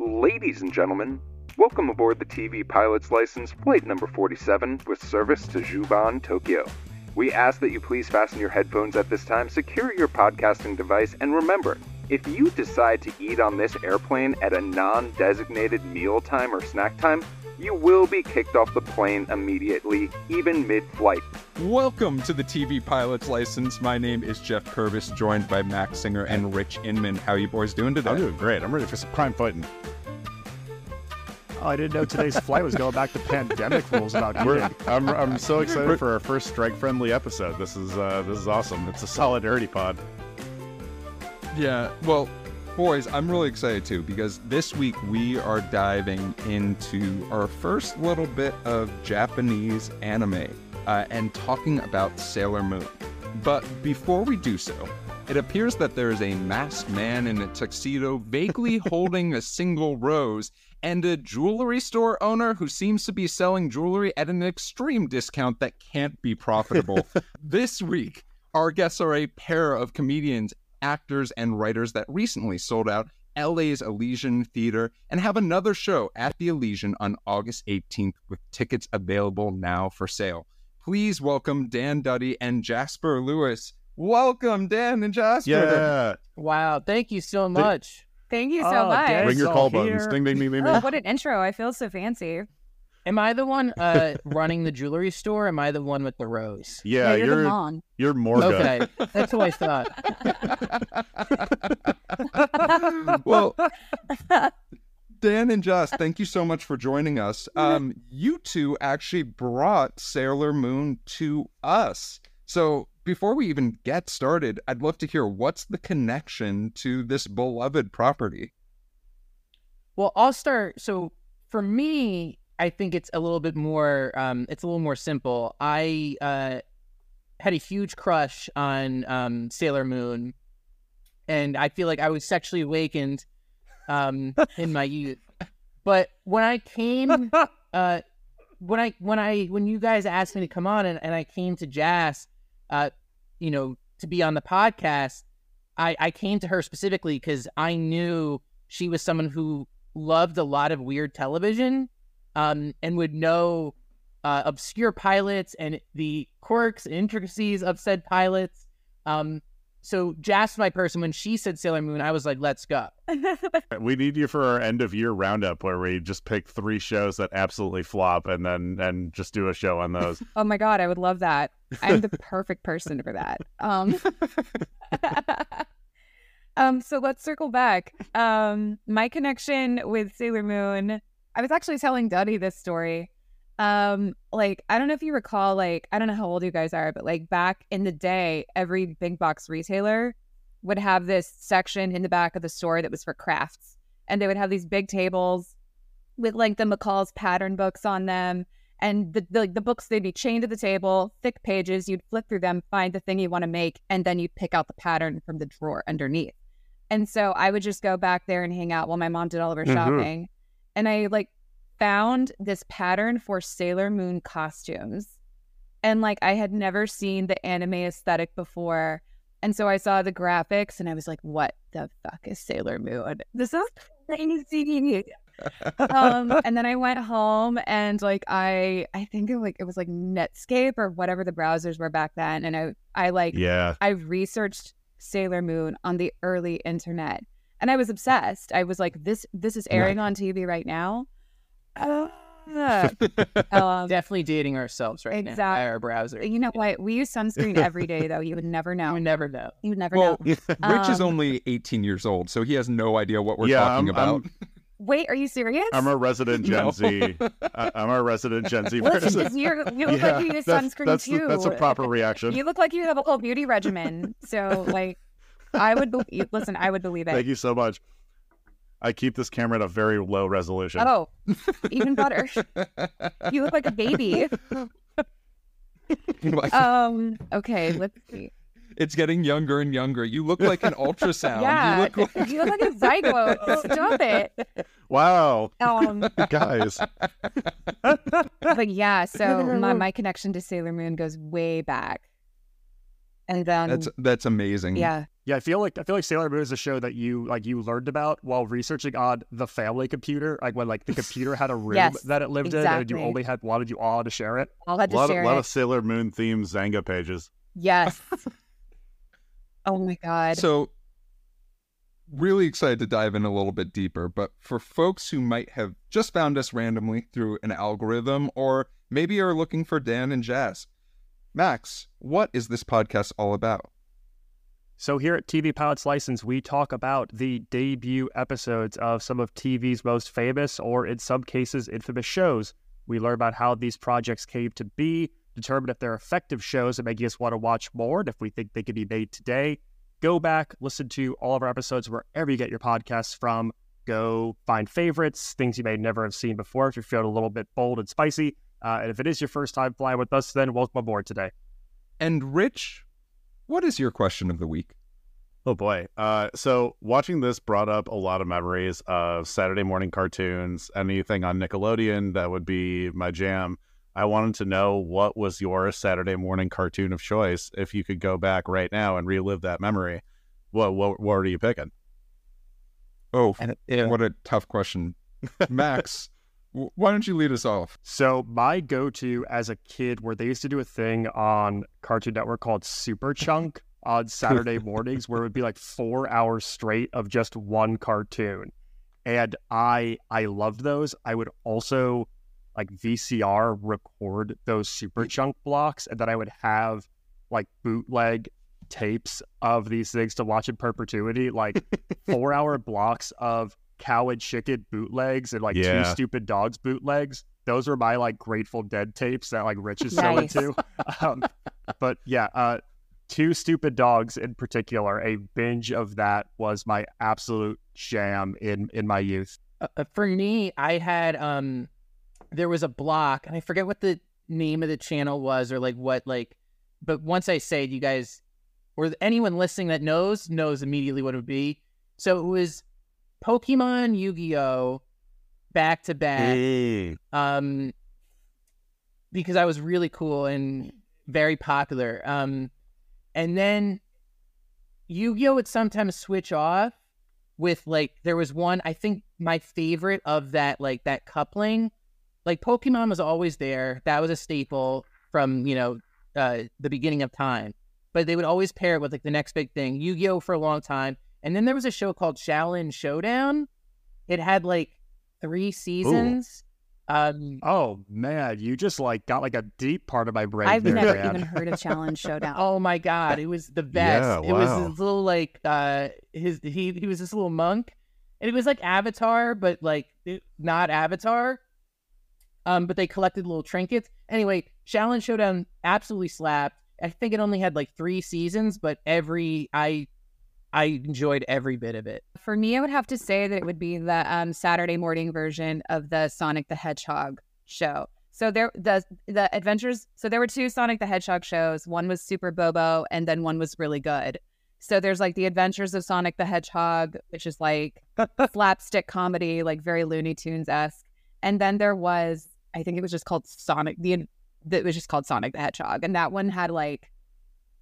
Ladies and gentlemen, welcome aboard the TV Pilot's License flight number 47 with service to Juban, Tokyo. We ask that you please fasten your headphones at this time, secure your podcasting device, and remember, if you decide to eat on this airplane at a non-designated meal time or snack time, you will be kicked off the plane immediately, even mid-flight. Welcome to the TV Pilot's License. My name is Geoff Kerbis, joined by Max Singer and Rich Inman. How are you boys doing today? I'm doing great. I'm ready for some crime fighting. Oh, I didn't know today's flight was going back to pandemic rules about eating. I'm so excited for our first strike-friendly episode. This is awesome. It's a solidarity pod. Yeah, well, boys, I'm really excited too, because this week we are diving into our first little bit of Japanese anime and talking about Sailor Moon. But before we do so, it appears that there is a masked man in a tuxedo vaguely holding a single rose and a jewelry store owner who seems to be selling jewelry at an extreme discount that can't be profitable. This week, our guests are a pair of comedians, actors and writers that recently sold out LA's Elysian Theater and have another show at the Elysian on August 18th with tickets available now for sale. Please welcome Dan Duddy and Jasper Lewis. Welcome, Dan and Jasper. Yeah. Wow. Thank you so much. Thank you so much. Dan's ring your call buttons. Ding, ding, ding, ding, ding. Oh, what an intro. I feel so fancy. Am I the one running the jewelry store? Am I the one with the rose? Yeah, you're the mom. You're Morga. Okay, that's what I thought. Well, Dan and Josh, thank you so much for joining us. You two actually brought Sailor Moon to us. So before we even get started, I'd love to hear what's the connection to this beloved property? Well, I'll start. So for me, I think it's a little bit more, it's a little more simple. I had a huge crush on Sailor Moon, and I feel like I was sexually awakened in my youth. But when I came, when you guys asked me to come on and I came to Jas, you know, to be on the podcast, I came to her specifically because I knew she was someone who loved a lot of weird television. And would know obscure pilots and the quirks and intricacies of said pilots. So Jas, my person, when she said Sailor Moon, I was like, let's go. We need you for our end of year roundup where we just pick three shows that absolutely flop and just do a show on those. Oh my God, I would love that. I'm the perfect person for that. So let's circle back. My connection with Sailor Moon, I was actually telling Duddy this story. I don't know if you recall, I don't know how old you guys are, but back in the day, every big box retailer would have this section in the back of the store that was for crafts. And they would have these big tables with the McCall's pattern books on them. And the books, they'd be chained to the table, thick pages. You'd flip through them, find the thing you want to make, and then you'd pick out the pattern from the drawer underneath. And so I would just go back there and hang out while my mom did all of her shopping. And I found this pattern for Sailor Moon costumes. And I had never seen the anime aesthetic before. And so I saw the graphics and I was like, what the fuck is Sailor Moon? This is crazy. And then I went home and I think it was Netscape or whatever the browsers were back then. And I researched Sailor Moon on the early internet. And I was obsessed. I was like, this is airing on TV right now. Definitely dating ourselves right now by our browser. You know what? We use sunscreen every day, though. You would never know. You would never know. Rich is only 18 years old, so he has no idea what we're talking about. Wait, are you serious? I'm a resident Gen Z. I'm a resident Gen Z person. You look like you use sunscreen, too. That's a proper reaction. You look like you have a whole beauty regimen. So, I would believe it. Thank you so much. I keep this camera at a very low resolution. Oh, even better. You look like a baby. Okay, let's see. It's getting younger and younger. You look like an ultrasound. Yeah, you look like a zygote. Stop it. Wow. Guys. But yeah, so my connection to Sailor Moon goes way back. And then that's amazing. Yeah. Yeah, I feel like Sailor Moon is a show that you learned about while researching on the family computer, like when the computer had a room yes, that it lived exactly. in, and you only wanted you all to share it. All had to share it. A lot of Sailor Moon themed Zanga pages. Yes. Oh my god. So really excited to dive in a little bit deeper, but for folks who might have just found us randomly through an algorithm, or maybe are looking for Dan and Jazz, Max, what is this podcast all about? So here at TV Pilot's License, we talk about the debut episodes of some of TV's most famous, or in some cases, infamous shows. We learn about how these projects came to be, determine if they're effective shows that make us want to watch more, and if we think they could be made today. Go back, listen to all of our episodes wherever you get your podcasts from. Go find favorites, things you may never have seen before if you're feeling a little bit bold and spicy. And if it is your first time flying with us, then welcome aboard today. And Rich, what is your question of the week? Oh, boy. So watching this brought up a lot of memories of Saturday morning cartoons, anything on Nickelodeon that would be my jam. I wanted to know, what was your Saturday morning cartoon of choice? If you could go back right now and relive that memory, what are you picking? Oh, what a tough question. Max, why don't you lead us off? So my go-to as a kid were they used to do a thing on Cartoon Network called Super Chunk on Saturday mornings where it would be 4 hours straight of just one cartoon. And I loved those. I would also VCR record those Super Chunk blocks, and then I would have bootleg tapes of these things to watch in perpetuity, 4 hour blocks of Cow and Chicken bootlegs and Two Stupid Dogs bootlegs. Those were my Grateful Dead tapes that Rich is so into. But yeah, Two Stupid Dogs in particular, a binge of that was my absolute jam in my youth. For me, I had there was a block, and I forget what the name of the channel was, or but once I say it, you guys or anyone listening that knows immediately what it would be. So it was Pokemon, Yu-Gi-Oh, back to back, because I was really cool and very popular. And then Yu-Gi-Oh would sometimes switch off with there was one, I think my favorite of that, that coupling, Pokemon was always there. That was a staple from, the beginning of time, but they would always pair it with the next big thing, Yu-Gi-Oh for a long time. And then there was a show called Shaolin Showdown. It had 3 seasons. Oh man, you just got a deep part of my brain. I've never even heard of Shaolin Showdown. Oh my god, it was the best. Yeah, wow. It was this little he was this little monk, and it was like Avatar, but not Avatar. But they collected little trinkets. Anyway, Shaolin Showdown absolutely slapped. I think it only had 3 seasons, but I enjoyed every bit of it. For me, I would have to say that it would be the Saturday morning version of the Sonic the Hedgehog show. So the adventures. So there were 2 Sonic the Hedgehog shows. One was Super Bobo, and then one was really good. So there's the Adventures of Sonic the Hedgehog, which is slapstick comedy, very Looney Tunes-esque. And then there was, I think it was just called Sonic. It was just called Sonic the Hedgehog, and that one had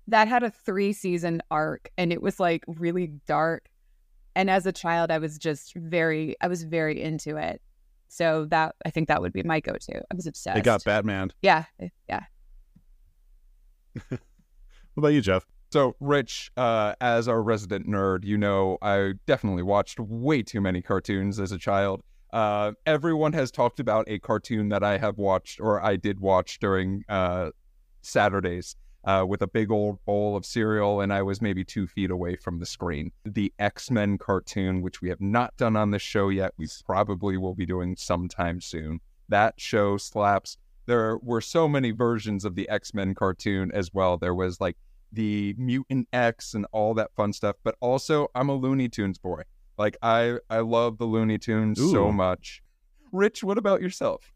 that had a 3-season arc, and it was really dark. And as a child, I was very into it. So that, I think that would be my go-to. I was obsessed. It got Batman. Yeah. What about you, Geoff? So Rich, as our resident nerd, I definitely watched way too many cartoons as a child. Everyone has talked about a cartoon that I have watched, or I did watch during Saturdays. With a big old bowl of cereal, and I was maybe 2 feet away from the screen. The X-Men cartoon, which we have not done on this show yet, we probably will be doing sometime soon. That show slaps. There were so many versions of the X-Men cartoon as well. There was the Mutant X and all that fun stuff, but also I'm a Looney Tunes boy. I love the Looney Tunes so much. Rich, what about yourself?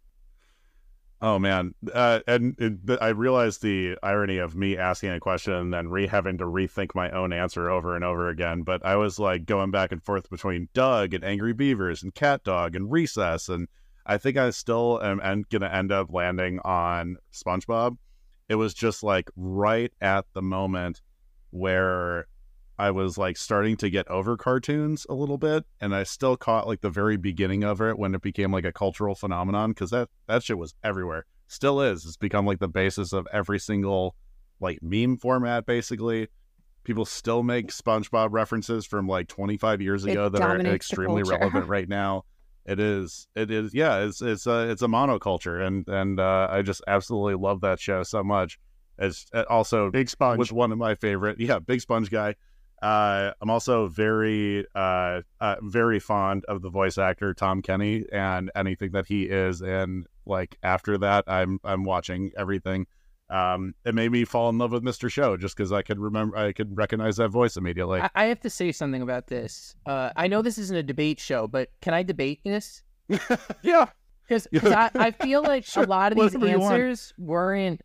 Oh, man. I realized the irony of me asking a question and then having to rethink my own answer over and over again. But I was going back and forth between Doug and Angry Beavers and Cat Dog and Recess. And I think I still am going to end up landing on SpongeBob. It was just right at the moment where I was like starting to get over cartoons a little bit, and I still caught like the very beginning of it when it became like a cultural phenomenon, because that shit was everywhere. Still is. It's become like the basis of every single like meme format, basically. People still make SpongeBob references from like 25 years ago that are extremely relevant right now. It is. Yeah. It's a monoculture. And I just absolutely love that show so much. It's also Big Sponge was one of my favorite. Yeah. Big Sponge guy. I'm also very, very fond of the voice actor, Tom Kenny, and anything that he is. And like after that, I'm watching everything. It made me fall in love with Mr. Show just because I could recognize that voice immediately. I have to say something about this. I know this isn't a debate show, but can I debate this? Yeah. Because I feel like sure. A lot of these answers weren't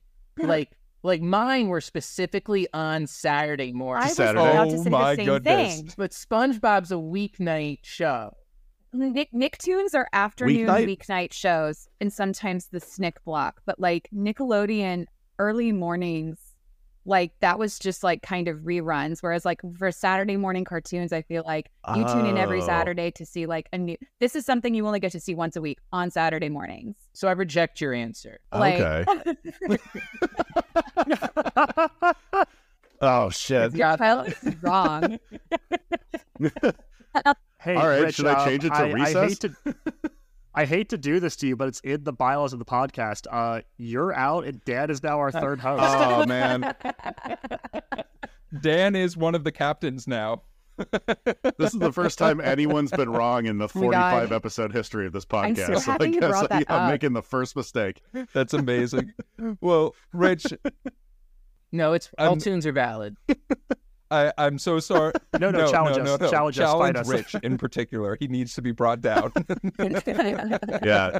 like mine were specifically on Saturday morning. I was about to say the same thing. But SpongeBob's a weeknight show. Nicktoons are afternoon weeknight shows and sometimes the Snick block, but like Nickelodeon early mornings, like that was just like kind of reruns, whereas like for Saturday morning cartoons, I feel like you tune in every Saturday to see like a new, this is something you only get to see once a week on Saturday mornings. So I reject your answer. Okay. Oh shit. Your pilot is wrong. Hey, all right, Rich, should I change it to recess? I hate to do this to you, but it's in the bylaws of the podcast. You're out, and Dan is now our third host. Oh, man. Dan is one of the captains now. This is the first time anyone's been wrong in the 45-episode history of this podcast. I'm so happy you brought that up. I'm making the first mistake. That's amazing. Well, Rich. No, all tunes are valid. I'm so sorry. No, challenge us. Challenge Rich in particular. He needs to be brought down. Yeah.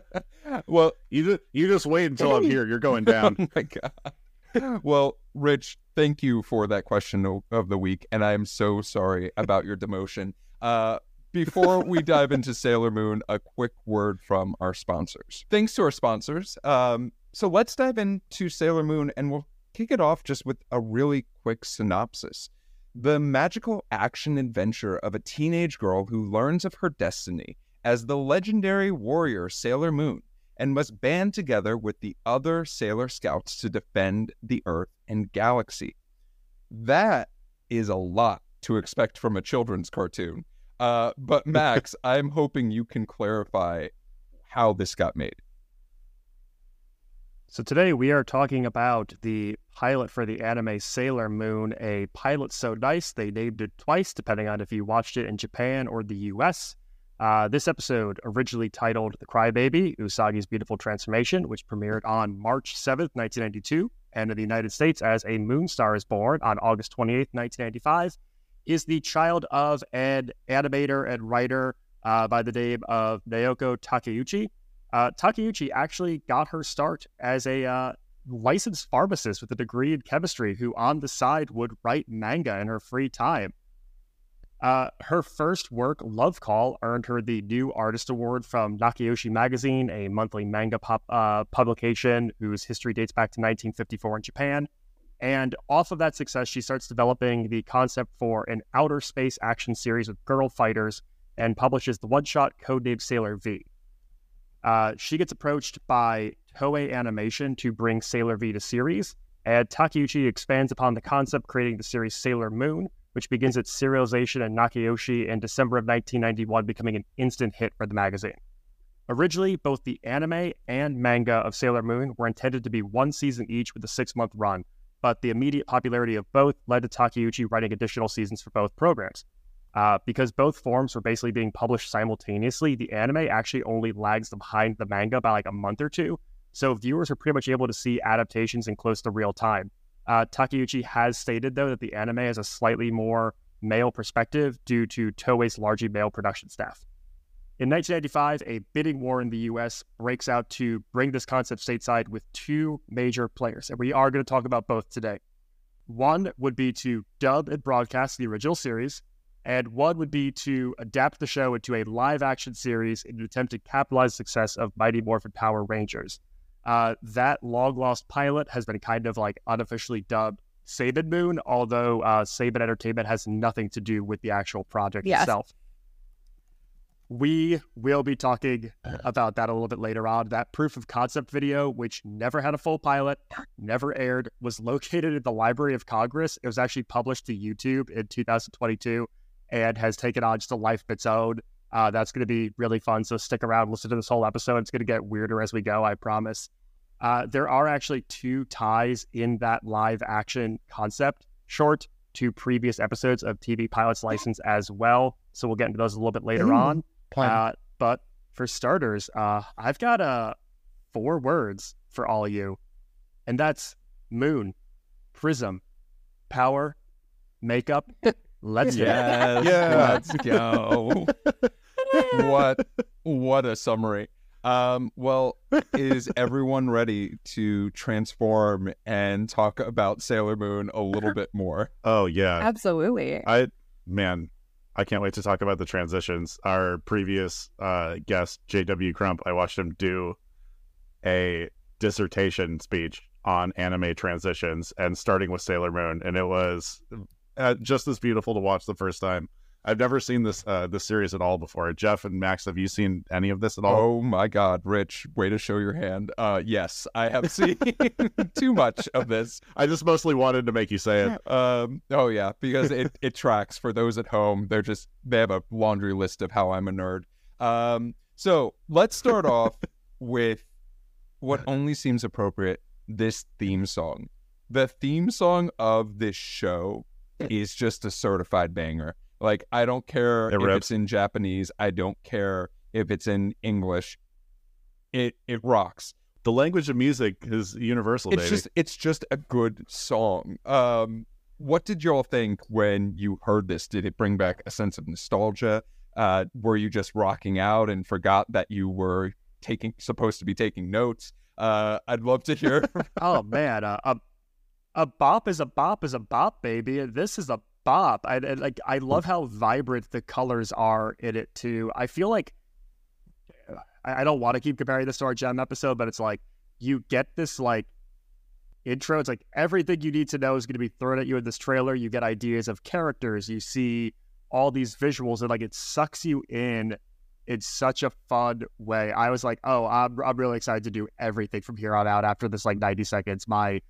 Well, you just wait until I'm here. You're going down. Oh my God. Well, Rich, thank you for that question of the week, and I am so sorry about your demotion. Before we dive into Sailor Moon, a quick word from our sponsors. Thanks to our sponsors. So let's dive into Sailor Moon, and we'll kick it off just with a really quick synopsis. The magical action adventure of a teenage girl who learns of her destiny as the legendary warrior Sailor Moon and must band together with the other Sailor Scouts to defend the Earth and galaxy. That is a lot to expect from a children's cartoon. But Max, I'm hoping you can clarify how this got made. So today we are talking about the pilot for the anime Sailor Moon, a pilot so nice they named it twice, depending on if you watched it in Japan or the U.S. This episode, originally titled The Crybaby, Usagi's Beautiful Transformation, which premiered on March 7th, 1992, and in the United States as A Moon Star is Born on August 28th, 1995, is the child of an animator and writer by the name of Naoko Takeuchi. Takeuchi actually got her start as a licensed pharmacist with a degree in chemistry who on the side would write manga in her free time. Her first work, Love Call, earned her the New Artist Award from Nakayoshi Magazine, a monthly manga publication whose history dates back to 1954 in Japan. And off of that success, she starts developing the concept for an outer space action series with girl fighters and publishes the one-shot codenamed Sailor V. She gets approached by Toei Animation to bring Sailor V to series, and Takeuchi expands upon the concept, creating the series Sailor Moon, which begins its serialization in Nakayoshi in December of 1991, becoming an instant hit for the magazine. Originally, both the anime and manga of Sailor Moon were intended to be one season each with a 6-month run, but the immediate popularity of both led to Takeuchi writing additional seasons for both programs. Because both forms were basically being published simultaneously, the anime actually only lags behind the manga by like a month or two, so viewers are pretty much able to see adaptations in close to real time. Takeuchi has stated, though, that the anime has a slightly more male perspective due to Toei's largely male production staff. In 1995, a bidding war in the U.S. breaks out to bring this concept stateside with two major players, and we are going to talk about both today. One would be to dub and broadcast the original series, and one would be to adapt the show into a live-action series in an attempt to capitalize the success of Mighty Morphin Power Rangers. That long-lost pilot has been kind of like unofficially dubbed Saban Moon, although Saban Entertainment has nothing to do with the actual project itself. We will be talking about that a little bit later on. That proof of concept video, which never had a full pilot, never aired, was located at the Library of Congress. It was actually published to YouTube in 2022 and has taken on just a life of its own. That's going to be really fun. So stick around, listen to this whole episode. It's going to get weirder as we go, I promise. There are actually two ties in that live action concept short to previous episodes of TV Pilot's License as well. So we'll get into those a little bit later on. But for starters, I've got four words for all of you, and that's moon, prism, power, makeup. Let's go. What a summary. Well, is everyone ready to transform and talk about Sailor Moon a little bit more? Oh yeah, absolutely. I can't wait to talk about the transitions. Our previous guest, JW Crump, I watched him do a dissertation speech on anime transitions and starting with Sailor Moon. And it was just as beautiful to watch the first time. I've never seen this series at all before. Geoff and Max, have you seen any of this at all? Oh my God, Rich, way to show your hand. Yes, I have seen too much of this. I just mostly wanted to make you say it. Oh yeah, because it tracks for those at home. They have a laundry list of how I'm a nerd. So let's start off with what only seems appropriate, this theme song. The theme song of this show is just a certified banger. Like, I don't care if it's in Japanese. I don't care if it's in English. It rocks. The language of music is universal, baby. It's just a good song. What did y'all think when you heard this? Did it bring back a sense of nostalgia? Were you just rocking out and forgot that you were supposed to be taking notes? I'd love to hear. Oh, man. A bop is a bop is a bop, baby. This is a bop. I love how vibrant the colors are in it too. I feel like I don't want to keep comparing this to our Gem episode, but it's like you get this like intro. It's like everything you need to know is going to be thrown at you in this trailer. You get ideas of characters. You see all these visuals, and like it sucks you in such a fun way. I was like, oh, I'm really excited to do everything from here on out after this like 90 seconds. My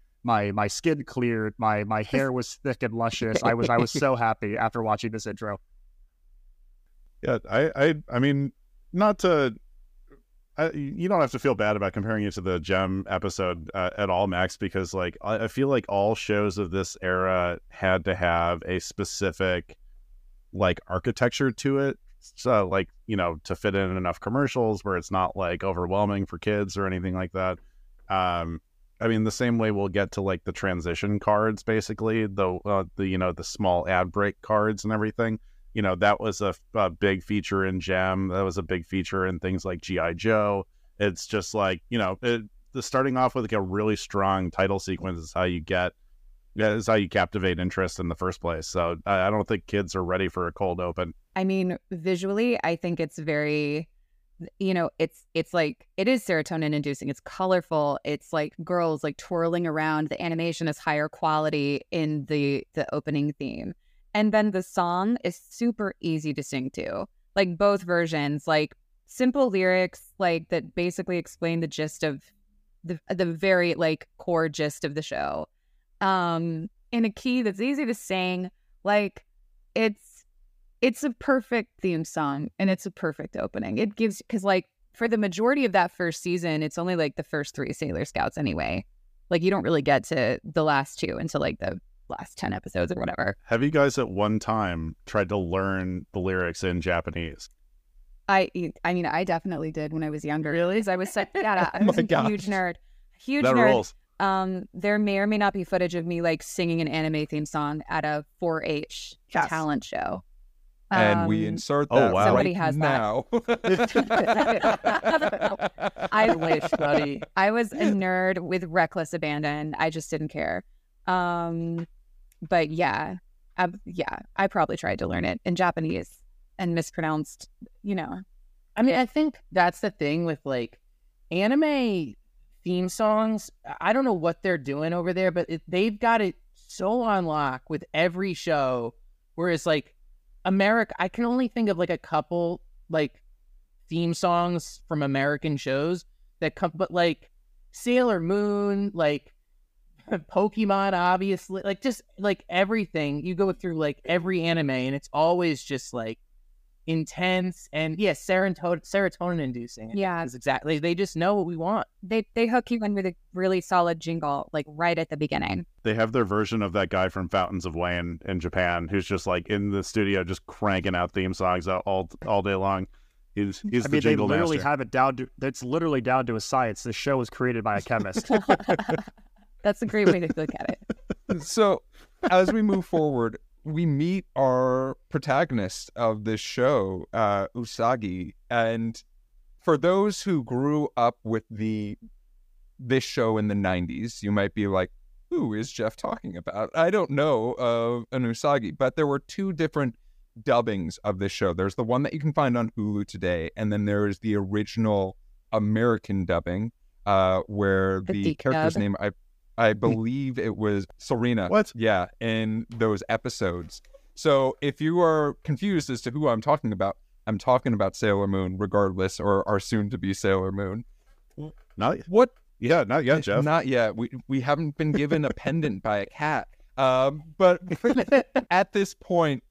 skin cleared. My hair was thick and luscious. I was so happy after watching this intro. Yeah, I mean, you don't have to feel bad about comparing it to the Gem episode at all, Max, because like I feel like all shows of this era had to have a specific like architecture to it, so like to fit in enough commercials where it's not like overwhelming for kids or anything like that. I mean, the same way we'll get to like the transition cards, basically the small ad break cards and everything, that was a big feature in Gem. That was a big feature in things like G.I. Joe. It's just like, starting off with like a really strong title sequence is how you captivate interest in the first place. So I don't think kids are ready for a cold open. I mean, visually, I think it's very, it's like, it is serotonin inducing. It's colorful. It's like girls like twirling around. The animation is higher quality in the opening theme. And then the song is super easy to sing to, like both versions, like simple lyrics, like that basically explain the gist of the very like core gist of the show, in a key that's easy to sing. Like it's a perfect theme song, and it's a perfect opening. It gives, because like for the majority of that first season, it's only like the first three Sailor Scouts anyway. Like you don't really get to the last two until like the last 10 episodes or whatever. Have you guys at one time tried to learn the lyrics in Japanese? I mean, I definitely did when I was younger. Really? Because I was such a huge nerd. That nerd. Rules. There may or may not be footage of me like singing an anime theme song at a 4-H talent show. And we insert that now. I wish, buddy. I was a nerd with reckless abandon. I just didn't care. But yeah, I probably tried to learn it in Japanese and mispronounced, I mean, I think that's the thing with like anime theme songs. I don't know what they're doing over there, but they've got it so on lock with every show, whereas like America, I can only think of like a couple like theme songs from American shows that come, but like Sailor Moon, like Pokemon, obviously, like just like everything, you go through like every anime and it's always just like intense and yes, serotonin inducing. Yeah, is exactly, they just know what we want. They hook you in with a really solid jingle like right at the beginning. They have their version of that guy from Fountains of Wayne in Japan who's just like in the studio just cranking out theme songs all day long. He's the jingle master. They literally have it down to, it's literally down to a science. This show was created by a chemist. That's a great way to look at it. So as we move forward, we meet our protagonist of this show, Usagi. And for those who grew up with this show in the 90s, you might be like, who is Geoff talking about? I don't know of an Usagi. But there were two different dubbings of this show. There's the one that you can find on Hulu today. And then there is the original American dubbing where the character's name... I believe it was Serena. What? Yeah, in those episodes. So if you are confused as to who I'm talking about Sailor Moon regardless, or are soon to be Sailor Moon. Not yet. What? Yeah, not yet, Geoff. Not yet. We haven't been given a pendant by a cat. But at this point,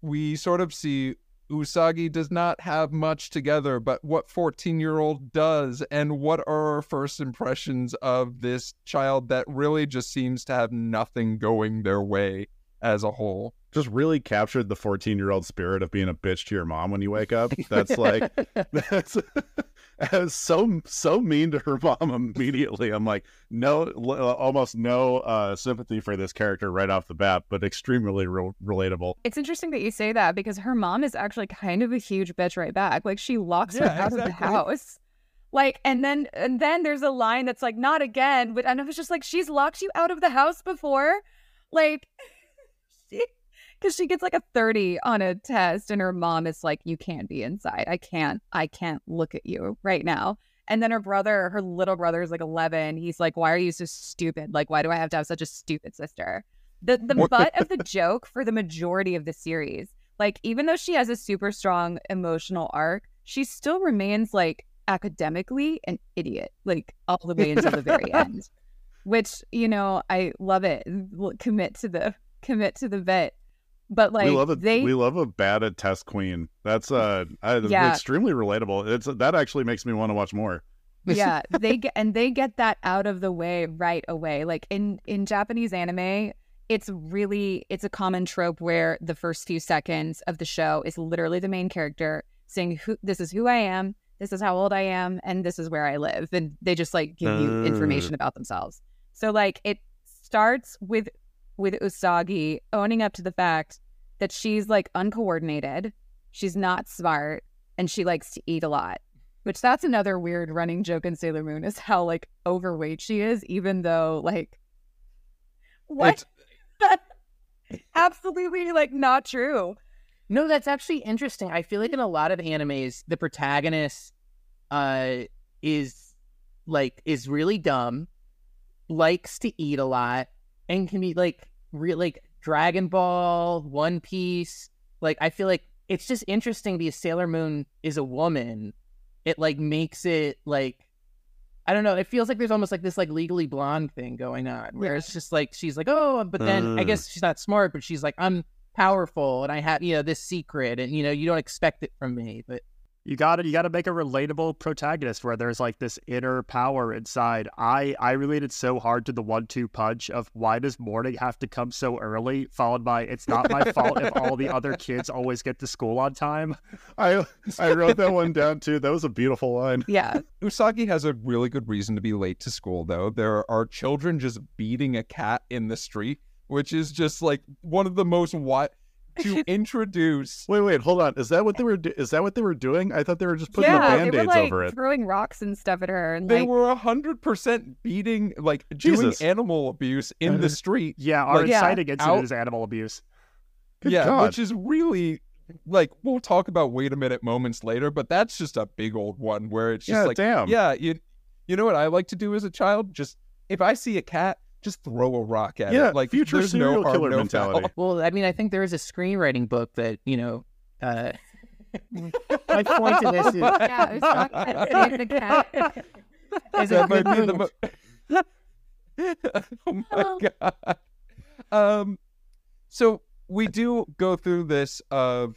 we sort of see Usagi does not have much together, but what 14-year-old does, and what are our first impressions of this child that really just seems to have nothing going their way as a whole. Just really captured the 14-year-old spirit of being a bitch to your mom when you wake up. That's like, that's so mean to her mom immediately. I'm like, almost no sympathy for this character right off the bat, but extremely relatable. It's interesting that you say that because her mom is actually kind of a huge bitch right back. Like she locks her out of the house. Like, and then there's a line that's like, not again. But I know it's just like, she's locked you out of the house before. Like... Because she gets like a 30 on a test and her mom is like, you can't be inside. I can't look at you right now. And then her little brother is like 11. He's like, why are you so stupid? Like, why do I have to have such a stupid sister? The butt of the joke for the majority of the series. Like, even though she has a super strong emotional arc, she still remains like academically an idiot, like all the way until the very end, which, you know, I love it. Commit to the vet. But like we love a bad at test queen. That's extremely relatable. That actually makes me want to watch more. Yeah, they get that out of the way right away. Like in Japanese anime, it's a common trope where the first few seconds of the show is literally the main character saying, this is who I am, this is how old I am, and this is where I live, and they just like give you information about themselves. So like it starts with Usagi owning up to the fact that she's like uncoordinated, she's not smart, and she likes to eat a lot, which that's another weird running joke in Sailor Moon is how like overweight she is, even though like what? Absolutely like not true. No, that's actually interesting. I feel like in a lot of animes, the protagonist is really dumb, likes to eat a lot, and can be like like Dragon Ball, One Piece. Like I feel like it's just interesting because Sailor Moon is a woman. It like makes it like, I don't know, it feels like there's almost like this like Legally Blonde thing going on where it's just like she's like, oh, but then I guess she's not smart, but she's like, I'm powerful and I have, you know, this secret, and you know, you don't expect it from me, but You gotta make a relatable protagonist where there's like this inner power inside. I related so hard to the 1-2 punch of why does morning have to come so early, followed by it's not my fault if all the other kids always get to school on time. I wrote that one down too. That was a beautiful line. Yeah. Usagi has a really good reason to be late to school though. There are children just beating a cat in the street, which is just like one of the most to introduce. Wait, hold on. Is that what they were? Is that what they were doing? I thought they were just putting the Band-Aids over it, throwing rocks and stuff at her. And, they were 100% beating, like doing animal abuse in the street. Yeah, our inciting incident is animal abuse. Good God. Which is really like, we'll talk about wait a minute moments later, but that's just a big old one where it's just like, damn. Yeah, you know what I like to do as a child? Just if I see a cat, just throw a rock at it. Like, future serial killer mentality. Well, I mean, I think there is a screenwriting book that, you know, my point to this is I was talking about Save the Cat. That might be the oh my god. So we do go through this of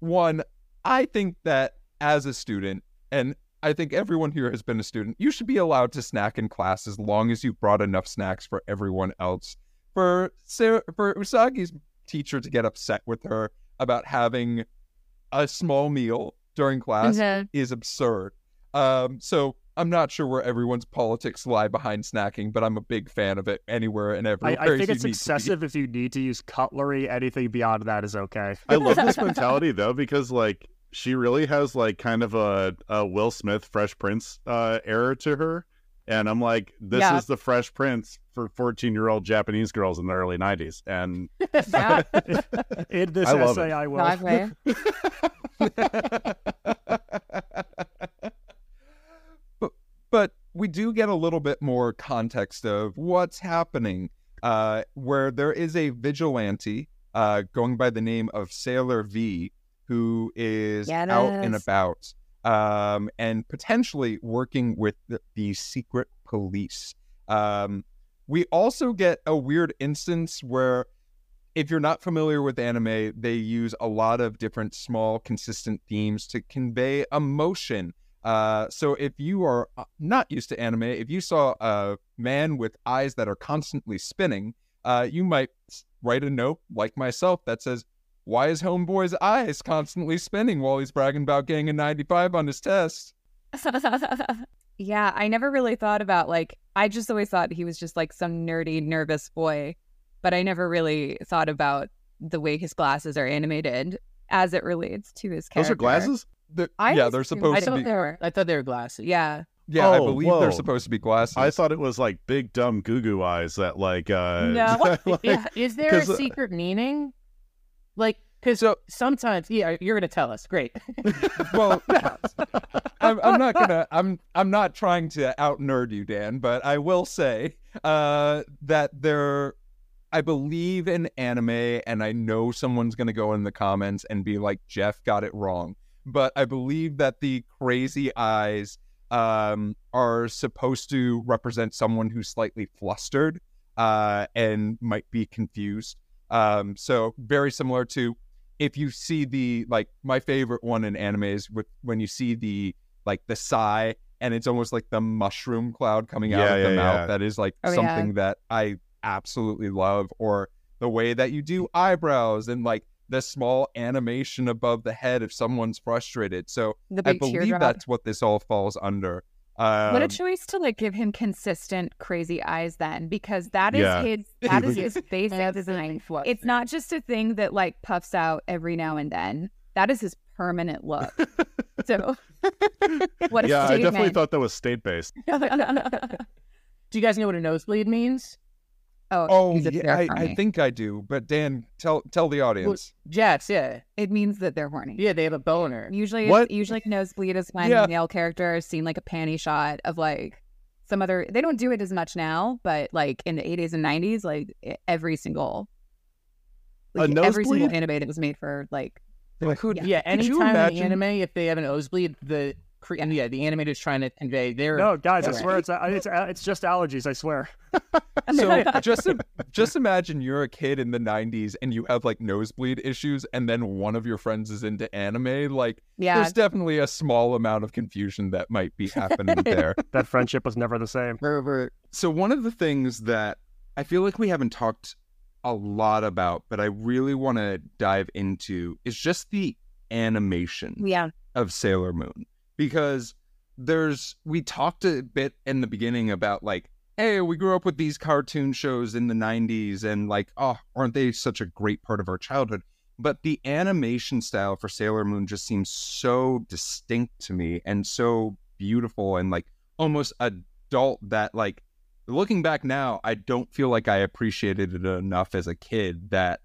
one, I think that as a student, and I think everyone here has been a student, you should be allowed to snack in class as long as you brought enough snacks for everyone else. For Usagi's teacher to get upset with her about having a small meal during class is absurd. So I'm not sure where everyone's politics lie behind snacking, but I'm a big fan of it anywhere and everywhere. I think it's excessive if you need to use cutlery. Anything beyond that is okay. I love this mentality, though, because, like, she really has, like, kind of a Will Smith Fresh Prince error to her. And I'm like, this is the Fresh Prince for 14-year-old Japanese girls in the early 90s. And in this essay, I will. But we do get a little bit more context of what's happening, where there is a vigilante going by the name of Sailor V, who is out and about and potentially working with the secret police. We also get a weird instance where, if you're not familiar with anime, they use a lot of different small, consistent themes to convey emotion. So if you are not used to anime, if you saw a man with eyes that are constantly spinning, you might write a note like myself that says, why is homeboy's eyes constantly spinning while he's bragging about getting a 95 on his test? Yeah, I never really thought about, like, I just always thought he was just like some nerdy, nervous boy, but I never really thought about the way his glasses are animated as it relates to his character. Those are glasses? They're supposed to be. I thought they were glasses. Yeah. Yeah, I believe they're supposed to be glasses. I thought it was like big, dumb, goo-goo eyes that, like... No. Like, is there a secret meaning? Like, because sometimes, you're gonna tell us. Great. Well, I'm not trying to out nerd you, Dan, but I will say that I believe in anime, and I know someone's gonna go in the comments and be like, Geoff got it wrong, but I believe that the crazy eyes are supposed to represent someone who's slightly flustered and might be confused. So very similar to if you see the, like, my favorite one in anime is when you see the, like, the sigh and it's almost like the mushroom cloud coming out of the mouth. That is like something that I absolutely love, or the way that you do eyebrows and, like, the small animation above the head if someone's frustrated. So I believe that's what this all falls under. What a choice to, like, give him consistent crazy eyes then, because that is his basic design. It's not just a thing that, like, puffs out every now and then. That is his permanent look. So what a statement. I definitely thought that was state-based. Do you guys know what a nosebleed means? I think I do, but Dan, tell the audience. Well, Jets, it means that they're horny. Yeah, they have a boner. Usually nosebleed is when male characters seen, like, a panty shot of, like, some other. They don't do it as much now, but, like, in the 80s and 90s, like, every single animated was made for, like, anytime in anime, if they have an nosebleed, the animator is trying to convey their... No, guys, I swear, it's just allergies, I swear. So just imagine you're a kid in the 90s and you have, like, nosebleed issues, and then one of your friends is into anime. Like, there's definitely a small amount of confusion that might be happening there. That friendship was never the same. So one of the things that I feel like we haven't talked a lot about, but I really want to dive into, is just the animation of Sailor Moon. Because we talked a bit in the beginning about, like, hey, we grew up with these cartoon shows in the 90s and, like, oh, aren't they such a great part of our childhood? But the animation style for Sailor Moon just seems so distinct to me and so beautiful and, like, almost adult that, like, looking back now, I don't feel like I appreciated it enough as a kid that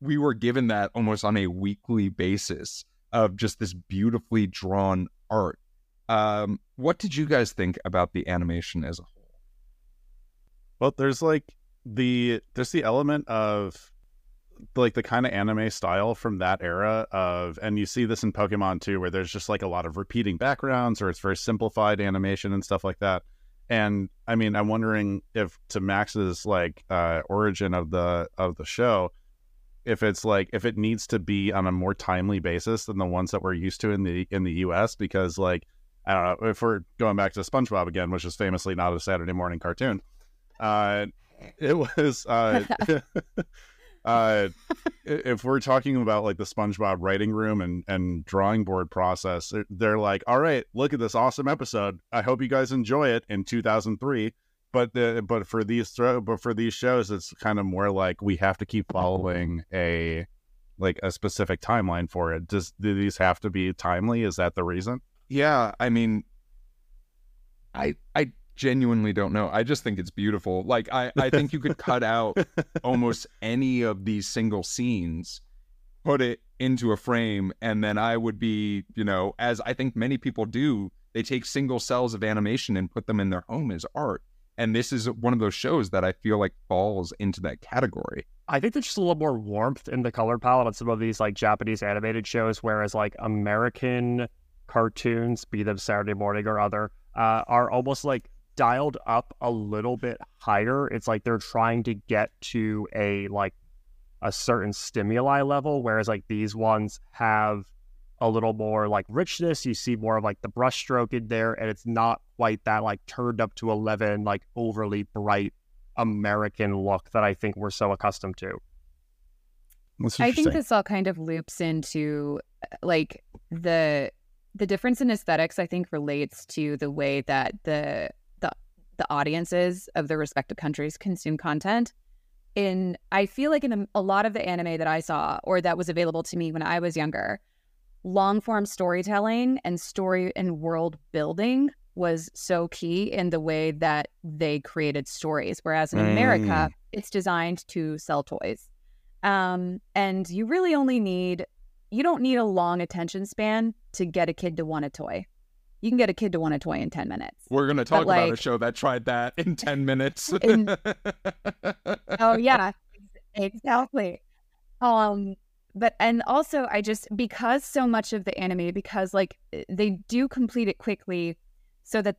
we were given that almost on a weekly basis of just this beautifully drawn art. What did you guys think about the animation as a whole? Well, there's like the element of like the kind of anime style from that era of, and you see this in Pokemon too, where there's just like a lot of repeating backgrounds, or it's very simplified animation and stuff like that. And I mean, I'm wondering if, to Max's like origin of the show, if it's like, if it needs to be on a more timely basis than the ones that we're used to in the US, because like, I don't know, if we're going back to SpongeBob again, which is famously not a Saturday morning cartoon, it was if we're talking about like the SpongeBob writing room and drawing board process, they're like, all right, look at this awesome episode, I hope you guys enjoy it, in 2003. But for these shows, it's kind of more like we have to keep following a specific timeline for it. Do these have to be timely? Is that the reason? Yeah, I mean, I genuinely don't know. I just think it's beautiful. Like, I think you could cut out almost any of these single scenes, put it into a frame, and then I would be, you know, as I think many people do, they take single cells of animation and put them in their home as art. And this is one of those shows that I feel like falls into that category. I think there's just a little more warmth in the color palette on some of these like Japanese animated shows, whereas like American cartoons, be them Saturday morning or other, are almost like dialed up a little bit higher. It's like they're trying to get to a certain stimuli level, whereas like these ones have a little more like richness. You see more of like the brushstroke in there, and it's not quite that like turned up to 11 like overly bright American look that I think we're so accustomed to. I think this all kind of loops into like the difference in aesthetics. I think relates to the way that the audiences of the respective countries consume content. I feel like in a lot of the anime that I saw, or that was available to me when I was younger, long-form storytelling and story and world building was so key in the way that they created stories. Whereas in America, it's designed to sell toys. And you really only you don't need a long attention span to get a kid to want a toy. You can get a kid to want a toy in 10 minutes. We're going to talk about a show that tried that in 10 minutes. Oh, yeah, exactly. But, and also I just, because so much of the anime, because like they do complete it quickly so that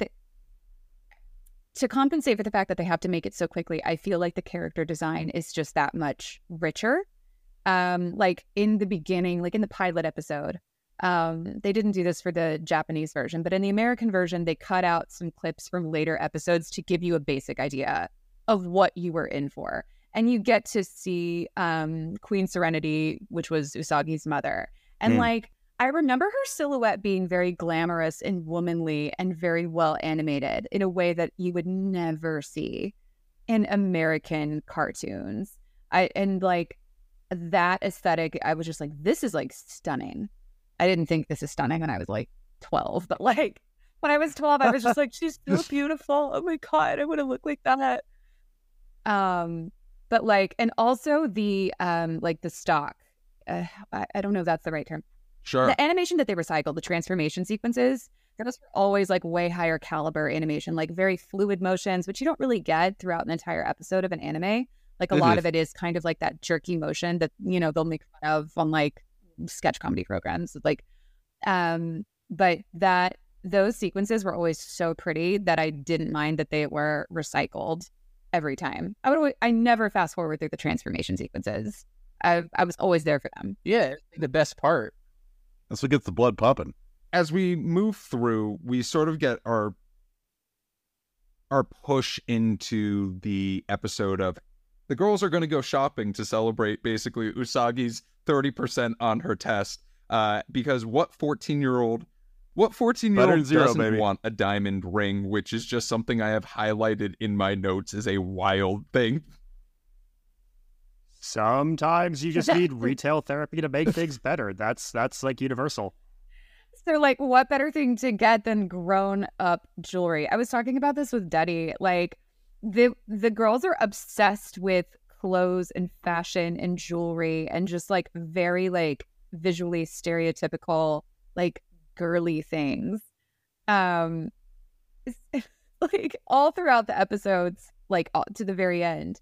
to compensate for the fact that they have to make it so quickly, I feel like the character design is just that much richer. Like in the beginning, like in the pilot episode, they didn't do this for the Japanese version, but in the American version, they cut out some clips from later episodes to give you a basic idea of what you were in for. And you get to see Queen Serenity, which was Usagi's mother. And like, I remember her silhouette being very glamorous and womanly and very well animated in a way that you would never see in American cartoons. And like that aesthetic, I was just like, this is like stunning. I didn't think this is stunning when I was like 12, but like when I was 12, I was just like, she's so beautiful. Oh my God, I want to look like that. But like, and also the like the stock, I don't know if that's the right term. Sure. The animation that they recycled, the transformation sequences, those were always like way higher caliber animation, like very fluid motions, which you don't really get throughout an entire episode of an anime. Like a lot of it is kind of like that jerky motion that, you know, they'll make fun of on like sketch comedy programs. Like, but those sequences were always so pretty that I didn't mind that they were recycled. Every time I never fast forward through the transformation sequences. I was always there for them. Yeah, the best part. That's what gets the blood popping. As we move through, we sort of get our push into the episode of the girls are going to go shopping to celebrate basically Usagi's 30% on her test. Because what 14-year-old doesn't want a diamond ring, which is just something I have highlighted in my notes as a wild thing. Sometimes you just need retail therapy to make things better. That's like universal. So like, what better thing to get than grown-up jewelry? I was talking about this with Duddy. Like, the girls are obsessed with clothes and fashion and jewelry and just like very like visually stereotypical like girly things, like all throughout the episodes. like all, to the very end.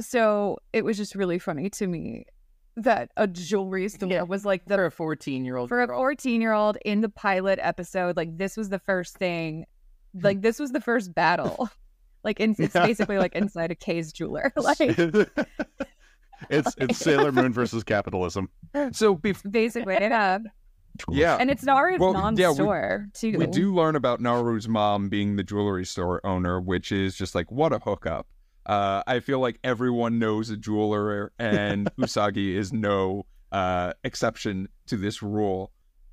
So it was just really funny to me that a jewelry store was like the, for a 14-year-old for girl. A 14-year-old in the pilot episode, like this was the first thing, like this was the first battle. Like it's basically like inside a K's jeweler. Like it's Sailor Moon versus capitalism. So basically, yeah, and it's Naru's mom's store too. We do learn about Naru's mom being the jewelry store owner, which is just like what a hookup. I feel like everyone knows a jeweler, and Usagi is no exception to this rule.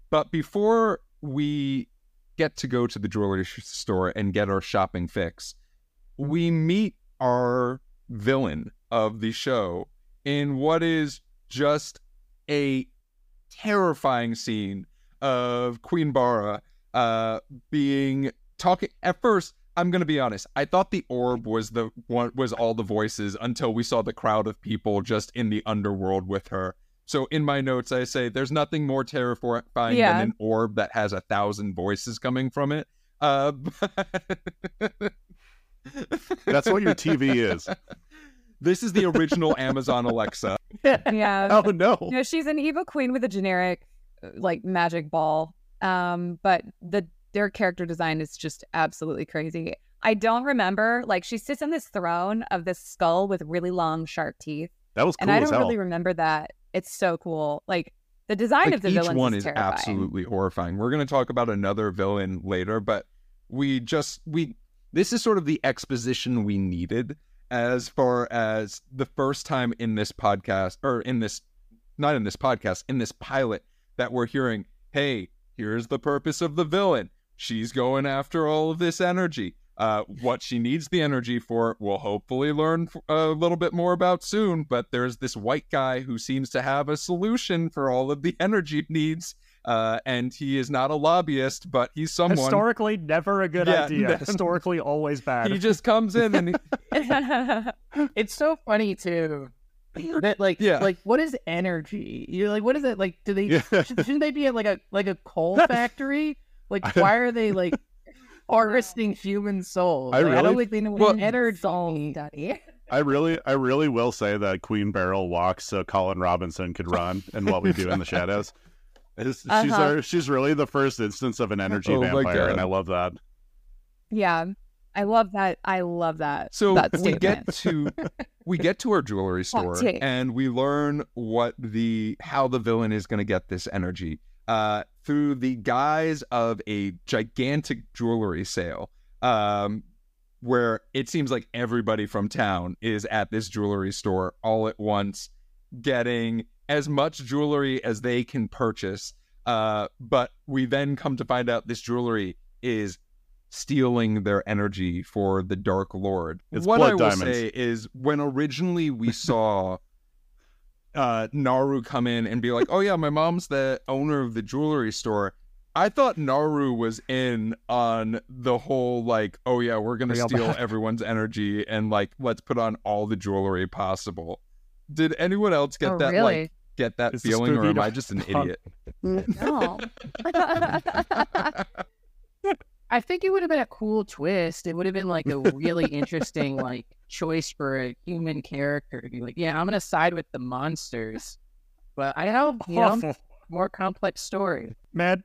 But before we get to go to the jewelry store and get our shopping fix, we meet our villain of the show in what is just a terrifying scene of Queen Bara being talking. At first, I'm going to be honest, I thought the orb was the one, was all the voices, until we saw the crowd of people just in the underworld with her. So in my notes, I say there's nothing more terrifying than an orb that has 1,000 voices coming from it. But... That's what your TV is. This is the original Amazon Alexa. Yeah. Oh, no. No, she's an evil queen with a generic, like, magic ball. But their character design is just absolutely crazy. I don't remember. Like, she sits on this throne of this skull with really long, sharp teeth. That was cool as hell. And I don't really remember that. It's so cool. Like, the design of the villains is terrifying. Each one is absolutely horrifying. We're going to talk about another villain later, but this is sort of the exposition we needed as far as the first time in this podcast, or in this pilot, that we're hearing, hey, here's the purpose of the villain. She's going after all of this energy. What she needs the energy for, we'll hopefully learn a little bit more about soon, but there's this white guy who seems to have a solution for all of the energy needs. And he is not a lobbyist, but he's someone... Historically, never a good idea. Historically, always bad. He just comes in and... It's so funny, too, that, like, what is energy? You're like, what is it? Like, do they... Shouldn't they be at, like a coal factory? Like, why are they, like, harvesting human souls? I don't think they know what energy is, Daddy. I really will say that Queen Beryl walks so Colin Robinson could run and What We Do in the Shadows. She's really the first instance of an energy vampire, and I love that. Yeah, I love that. So that we get to our jewelry store, and we learn how the villain is going to get this energy through the guise of a gigantic jewelry sale, where it seems like everybody from town is at this jewelry store all at once, getting as much jewelry as they can purchase, but we then come to find out this jewelry is stealing their energy for the Dark Lord. It's what I will say is, when originally we saw Naru come in and be like, oh yeah, my mom's the owner of the jewelry store, I thought Naru was in on the whole, like, oh yeah, we're going to steal everyone's energy and, like, let's put on all the jewelry possible. Did anyone else get that, really? Like, get that it's feeling, or am I just an idiot? No. I think it would have been a cool twist. It would have been, like, a really interesting, like, choice for a human character to be like, yeah, I'm going to side with the monsters. But I have more complex story. Mad.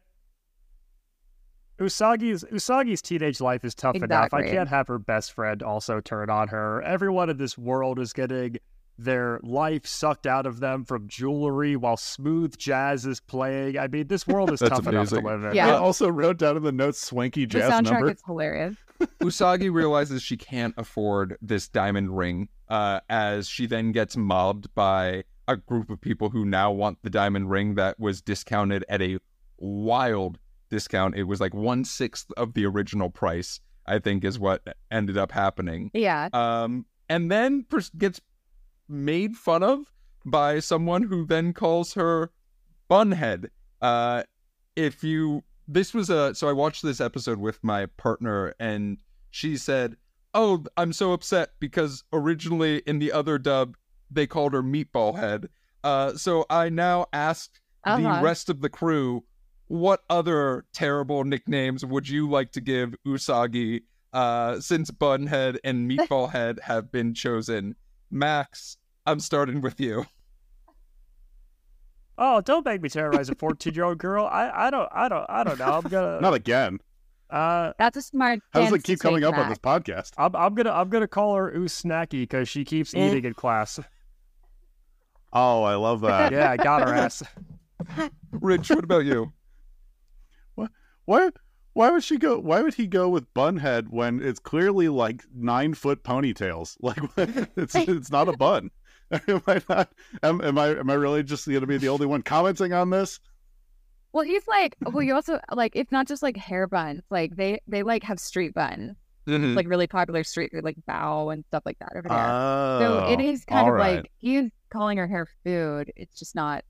Usagi's teenage life is tough enough. I can't have her best friend also turn on her. Everyone in this world is getting their life sucked out of them from jewelry while smooth jazz is playing. I mean, this world is tough enough to live in. Yeah. I also wrote down in the notes swanky jazz number. The soundtrack is hilarious. Usagi realizes she can't afford this diamond ring as she then gets mobbed by a group of people who now want the diamond ring that was discounted at a wild discount. It was like 1/6 of the original price, I think, is what ended up happening. Yeah. And then gets made fun of by someone who then calls her bunhead. I watched this episode with my partner, and she said, oh, I'm so upset because originally in the other dub they called her meatball head. So I now asked the rest of the crew, what other terrible nicknames would you like to give Usagi? Since Bunhead and Meatball Head have been chosen, Max, I'm starting with you. Oh, don't make me terrorize a 14-year-old girl. I don't know. I'm gonna not again. That's a smart. How does it keep coming up on this podcast? I'm gonna call her Ooh Snacky because she keeps eating in class. Oh, I love that. Yeah, I got her ass. Rich, what about you? What? Why would she go? Why would he go with Bunhead when it's clearly like 9-foot ponytails? Like it's not a bun. Am I really just going to be the only one commenting on this? Well, he's like, well, you also like, it's not just like hair buns. Like they like have street buns, mm-hmm. like really popular street, like bow and stuff like that over there. Oh, so it is kind of right. Like he's calling her hair food. It's just not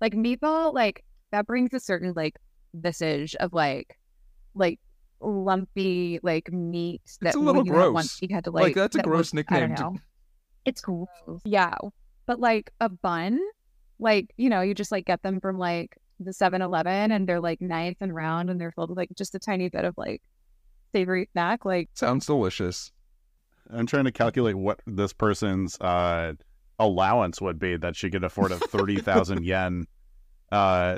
like Meatball. Like that brings a certain like visage of like lumpy like meat. That's a little gross. You had to like that's a gross nickname. I don't know. It's gross. Yeah. But like a bun, like, you know, you just like get them from like the 7-Eleven and they're like nice and round and they're filled with like just a tiny bit of like savory snack. Like, sounds delicious. I'm trying to calculate what this person's allowance would be that she could afford a 30,000 yen. Oh,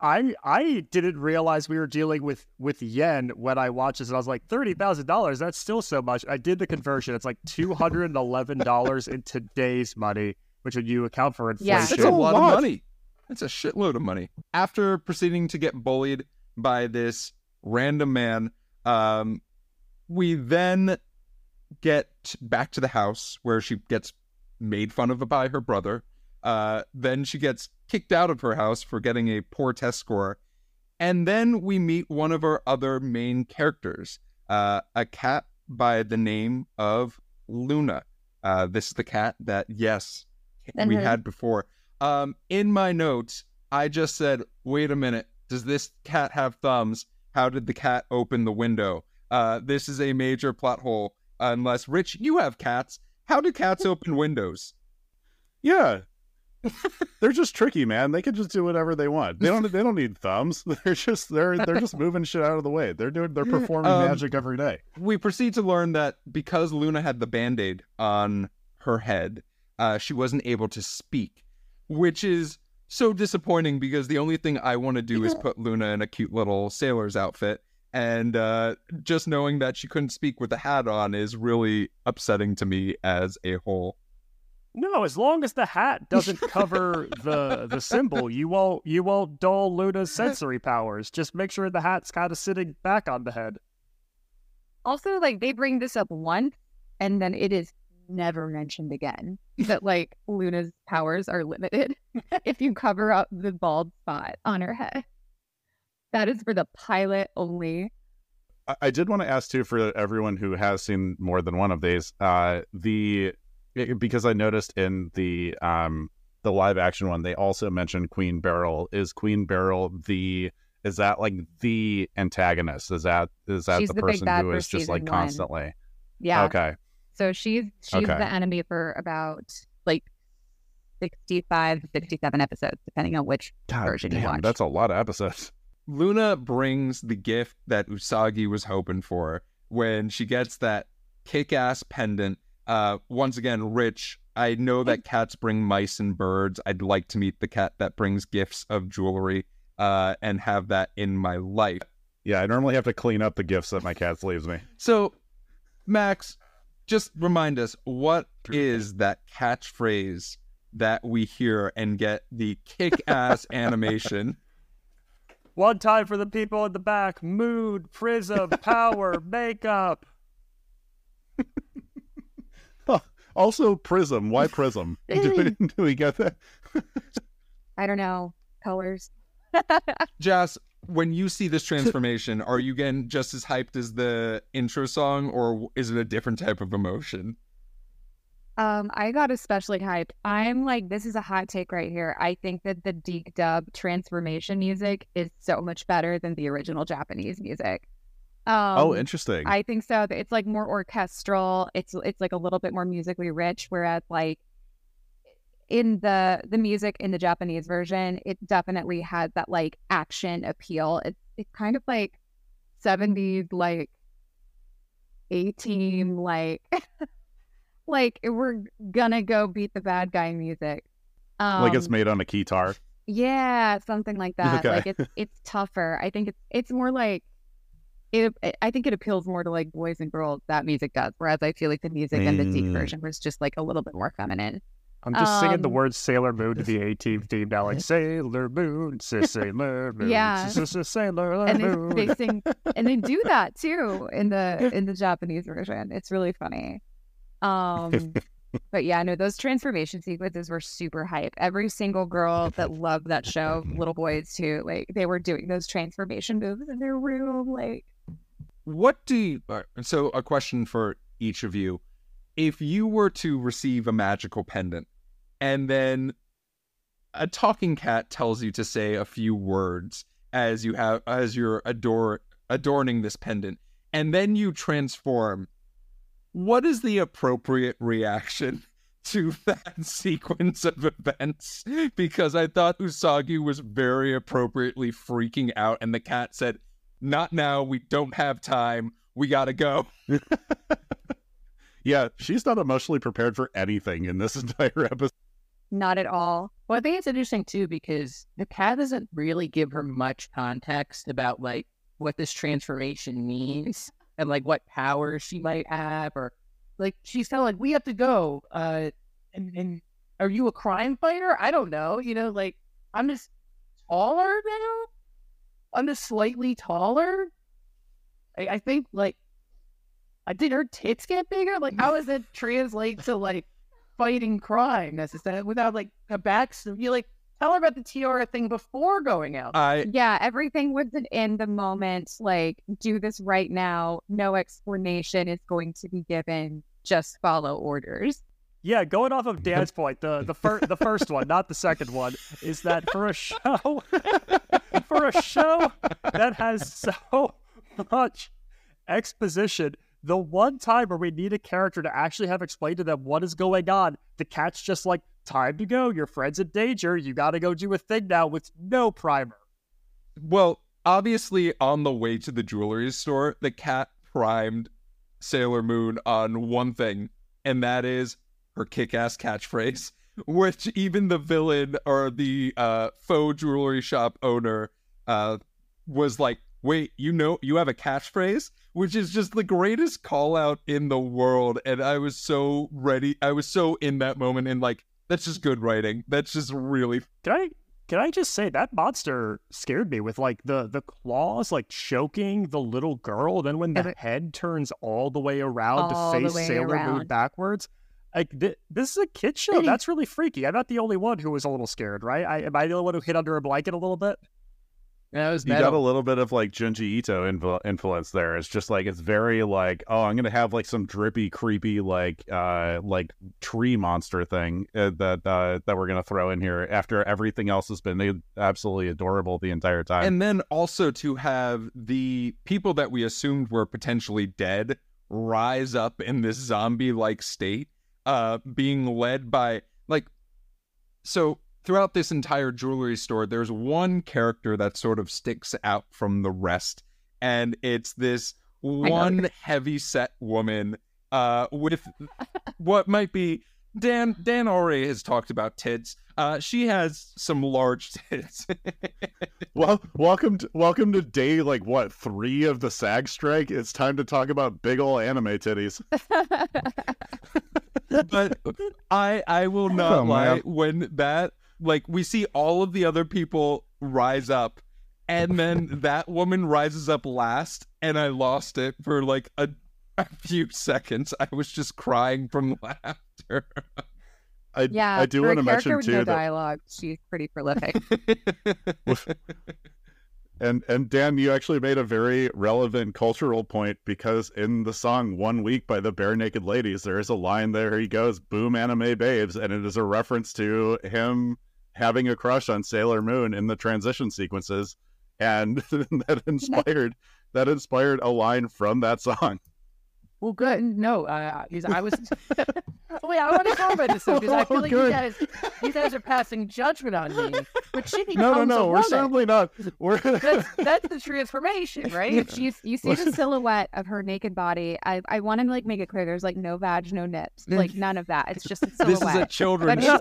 I didn't realize we were dealing with yen when I watched this, and I was like, $30,000, that's still so much. I did the conversion. It's like $211 in today's money, which when you account for inflation. Yeah. That's a lot of money. That's a shitload of money. After proceeding to get bullied by this random man, we then get back to the house where she gets made fun of by her brother. Then she gets kicked out of her house for getting a poor test score. And then we meet one of our other main characters, a cat by the name of Luna. This is the cat that, yes, we had before. In my notes, I just said, wait a minute, does this cat have thumbs? How did the cat open the window? This is a major plot hole. Unless, Rich, you have cats. How do cats open windows? Yeah. They're just tricky, man. They can just do whatever they want. They don't need thumbs. They're just moving shit out of the way. They're performing magic every day. We proceed to learn that because Luna had the Band-Aid on her head, she wasn't able to speak, which is so disappointing because the only thing I want to do is put Luna in a cute little sailor's outfit, and just knowing that she couldn't speak with the hat on is really upsetting to me as a whole. No, as long as the hat doesn't cover the symbol, you won't dull Luna's sensory powers. Just make sure the hat's kind of sitting back on the head. Also, like, they bring this up once, and then it is never mentioned again. That, like, Luna's powers are limited if you cover up the bald spot on her head. That is for the pilot only. I did want to ask, too, for everyone who has seen more than one of these, because I noticed in the live action one, they also mentioned Queen Beryl. Is Queen Beryl is that like the antagonist? Is that the person who is just like constantly? Yeah. Okay. So she's the enemy for about like 65, 67 episodes, depending on which version you watch. That's a lot of episodes. Luna brings the gift that Usagi was hoping for when she gets that kick-ass pendant. Once again, Rich, I know that cats bring mice and birds. I'd like to meet the cat that brings gifts of jewelry and have that in my life. Yeah, I normally have to clean up the gifts that my cat leaves me. So, Max, just remind us, what is that catchphrase that we hear and get the kick-ass animation? One time for the people in the back, mood, prism, power, makeup. Also, prism. Why prism? Do we get that? I don't know. Colors. Jas, when you see this transformation, are you getting just as hyped as the intro song, or is it a different type of emotion? I got especially hyped. I'm like, this is a hot take right here. I think that the Deke dub transformation music is so much better than the original Japanese music. Interesting. I think so. It's like more orchestral. It's like a little bit more musically rich, whereas like in the music in the Japanese version, it definitely has that like action appeal. It's kind of like 70s like A-Team, like, like we're gonna go beat the bad guy music. Like it's made on a guitar? Yeah, something like that. Okay. Like it's tougher. I think it's more like, I think it appeals more to like boys and girls, that music does. Whereas I feel like the music and the Zeke version was just like a little bit more feminine. I'm just singing the words Sailor Moon to the A-Team theme now, like Sailor Moon, Sailor Moon, yeah. Sailor Moon. And they sing, and they do that too in the Japanese version. It's really funny. But yeah, no, those transformation sequences were super hype. Every single girl that loved that show, little boys too, like they were doing those transformation moves in their room. Like, so a question for each of you. If you were to receive a magical pendant and then a talking cat tells you to say a few words as you're adorning this pendant, and then you transform, what is the appropriate reaction to that sequence of events? Because I thought Usagi was very appropriately freaking out, and the cat said, "Not now, we don't have time, we gotta go." Yeah, she's not emotionally prepared for anything in this entire episode. Not at all. Well, I think it's interesting, too, because the cat doesn't really give her much context about, like, what this transformation means. And, like, what powers she might have, or, like, she's kind of like, we have to go, and are you a crime fighter? I don't know, you know, like, I'm just taller now? I'm just slightly taller? I think, like, I did her tits get bigger? Like, how does that translate to, like, fighting crime, necessarily, without, like, a backstory? You, like, tell her about the tiara thing before going out. Yeah, everything was an in the moment, like, do this right now. No explanation is going to be given. Just follow orders. Yeah, going off of Dan's point, the first one, not the second one, is that for a show that has so much exposition, the one time where we need a character to actually have explained to them what is going on, the cat's just like, time to go, your friend's in danger, you gotta go do a thing now, with no primer. Well, obviously, on the way to the jewelry store, the cat primed Sailor Moon on one thing, and that is her kick-ass catchphrase, which even the villain or the faux jewelry shop owner was like, wait, you know, you have a catchphrase? Which is just the greatest call-out in the world, and I was so ready, I was so in that moment, and like, that's just good writing. That's just really... Can I just say, that monster scared me with, like, the claws, like, choking the little girl, then when the head turns all the way around to face Sailor Moon backwards. Like, this is a kid show. That's really freaky. I'm not the only one who was a little scared, right? Am I the only one who hid under a blanket a little bit? Yeah, you got a little bit of, like, Junji Ito influence there. It's just, like, it's very, like, oh, I'm going to have, like, some drippy, creepy, like tree monster thing that we're going to throw in here after everything else has been absolutely adorable the entire time. And then also to have the people that we assumed were potentially dead rise up in this zombie-like state, being led by, like, so... Throughout this entire jewelry store, there's one character that sort of sticks out from the rest, and it's this one heavy-set woman with what might be... Dan already has talked about tits. She has some large tits. Well, welcome to day, like, what, 3 of the SAG strike? It's time to talk about big ol' anime titties. But I will not lie, man. When that... Like, we see all of the other people rise up, and then that woman rises up last, and I lost it for, like, a few seconds. I was just crying from laughter. I do want to mention, too, that... dialogue, she's pretty prolific. And Dan, you actually made a very relevant cultural point, because in the song "One Week" by the Bare Naked Ladies, there is a line there. He goes, "Boom, anime babes," and it is a reference to him having a crush on Sailor Moon in the transition sequences, and that inspired a line from that song. Well, good. No, I was. Wait, I want to talk about this because I feel like you guys are passing judgment on me. But she becomes a woman. We're certainly not. That's the transformation, right? Yeah. You see the silhouette of her naked body. I want to like make it clear. There's like no vag, no nips, like none of that. It's just a silhouette. This is a children's show.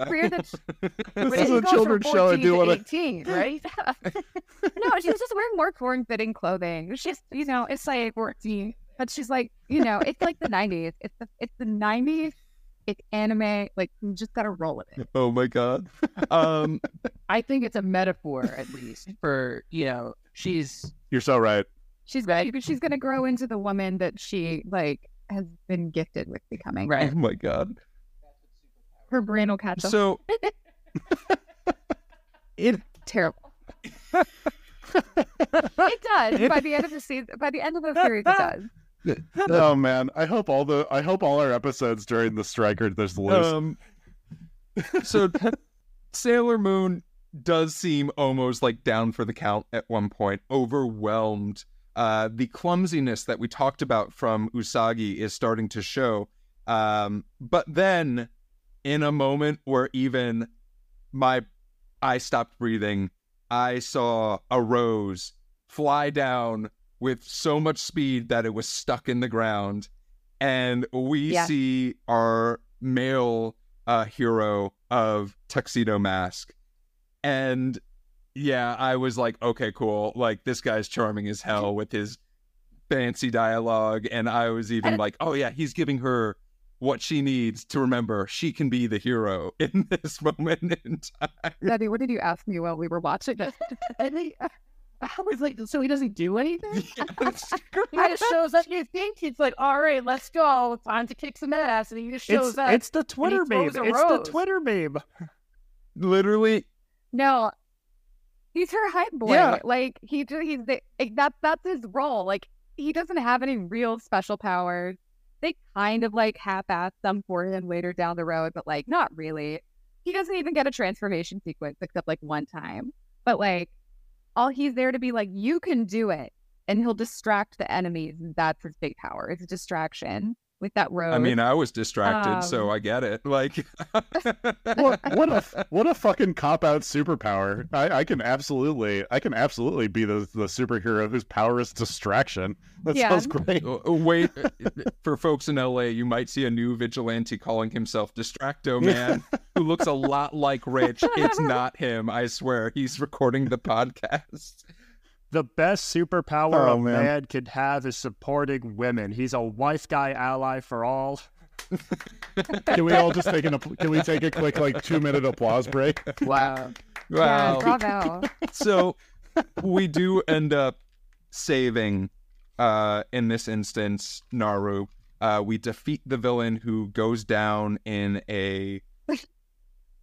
This is a children's show. I do want to. 18, right? No, she was just wearing more form-fitting clothing. She's, you know, it's like 14. But she's like, you know, it's like the 90s. It's the 90s. It's anime. Like, you just got to roll with it. Oh, my God. I think it's a metaphor, at least, for, you know, she's... You're so right. She's right. She's going to grow into the woman that she, like, has been gifted with becoming. Right. Oh, my God. Her brain will catch up. So... It's terrible. It does. By the end of the season, by the end of the series, it does. Oh man, I hope all our episodes during the strike are this loose. So Sailor Moon does seem almost like down for the count at one point, overwhelmed. The clumsiness that we talked about from Usagi is starting to show. But then, in a moment where even I stopped breathing, I saw a rose fly down with so much speed that it was stuck in the ground. And we see our male hero of Tuxedo Mask. And yeah, I was like, okay, cool. Like, this guy's charming as hell with his fancy dialogue. And I was even like, oh yeah, he's giving her what she needs to remember she can be the hero in this moment in time. Daddy, what did you ask me while we were watching it? I was like, so he doesn't do anything? Yes. He just shows up. You think he's like, all right, let's go. Time to kick some ass. And he just shows up. It's the Twitter meme. Literally. No. He's her hype boy. Yeah. Like, that's his role. Like, he doesn't have any real special powers. They kind of like half-ass some for him later down the road, but like not really. He doesn't even get a transformation sequence except like one time. But like, all he's there to be like, you can do it, and he'll distract the enemies. That's his big power. It's a distraction with that road. I mean, I was distracted, so I get it. Like, what a fucking cop-out superpower! I can absolutely be the superhero whose power is distraction. That sounds great. Wait, for folks in LA, you might see a new vigilante calling himself Distracto Man, who looks a lot like Rich. It's not him, I swear. He's recording the podcast. The best superpower a man could have is supporting women. He's a wife guy ally for all. Can we all just take a quick 2-minute applause break? Wow! Yeah, bravo. So we do end up saving, in this instance, Naru. We defeat the villain who goes down in a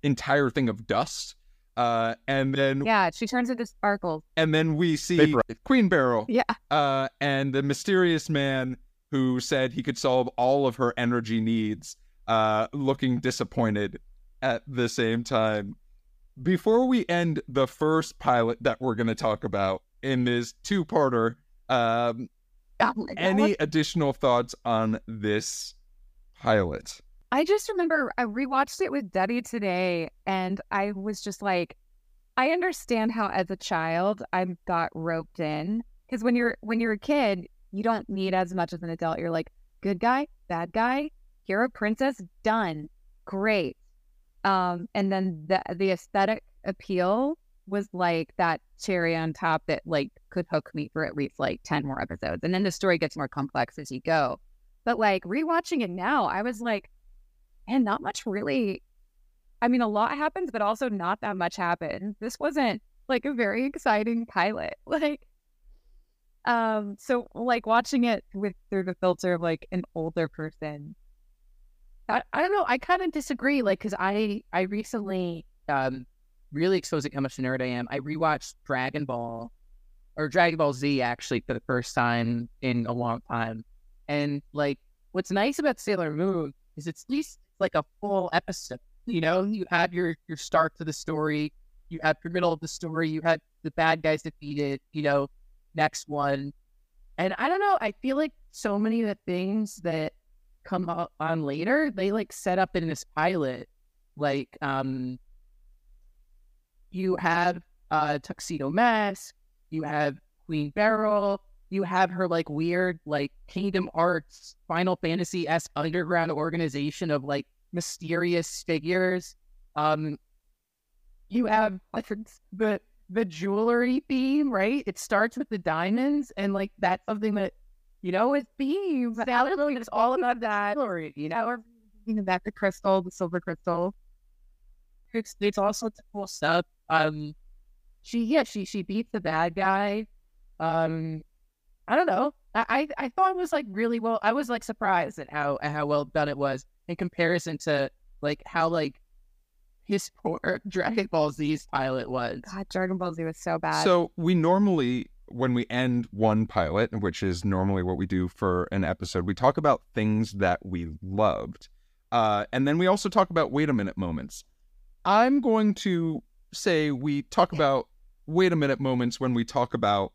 entire thing of dust. And then she turns into sparkles, and then we see Queen Barrel and the mysterious man who said he could solve all of her energy needs, looking disappointed at the same time. Before we end the first pilot that we're going to talk about in this two-parter, any additional thoughts on this pilot? I just remember I rewatched it with Duddy today, and I was just like, I understand how as a child I got roped in, because when you're a kid, you don't need as much as an adult. You're like, good guy, bad guy, hero, princess, done, great. And then the aesthetic appeal was like that cherry on top that like could hook me for at least like 10 more episodes, and then the story gets more complex as you go. But like rewatching it now, I was like. And not much really, I mean, a lot happens, but also not that much happens. This wasn't like a very exciting pilot. Like, so like watching it through the filter of like an older person, I don't know. I kind of disagree. Like, cause I recently, really exposing how much a nerd I am. I rewatched Dragon Ball Z actually for the first time in a long time. And like, what's nice about Sailor Moon is it's at least like a full episode. You know, you have your start to the story, you have the middle of the story, you had the bad guys defeated, you know, next one. And I don't know, I feel like so many of the things that come up on later, they like set up in this pilot. Like, you have Tuxedo Mask, you have Queen Beryl, you have her like weird, like Kingdom Hearts, Final Fantasy-esque underground organization of like mysterious figures. You have like the jewelry theme, right? It starts with the diamonds, and like that's something that, you know, it's beams. It's all about that jewelry, you know, or that the crystal, the silver crystal. It's all sorts of cool stuff. She beats the bad guy. I don't know. I thought it was like really well. I was like surprised at how well done it was in comparison to like how like his poor Dragon Ball Z's pilot was. God, Dragon Ball Z was so bad. So we normally, when we end one pilot, which is normally what we do for an episode, we talk about things that we loved. And then we also talk about wait a minute moments. I'm going to say we talk about wait a minute moments when we talk about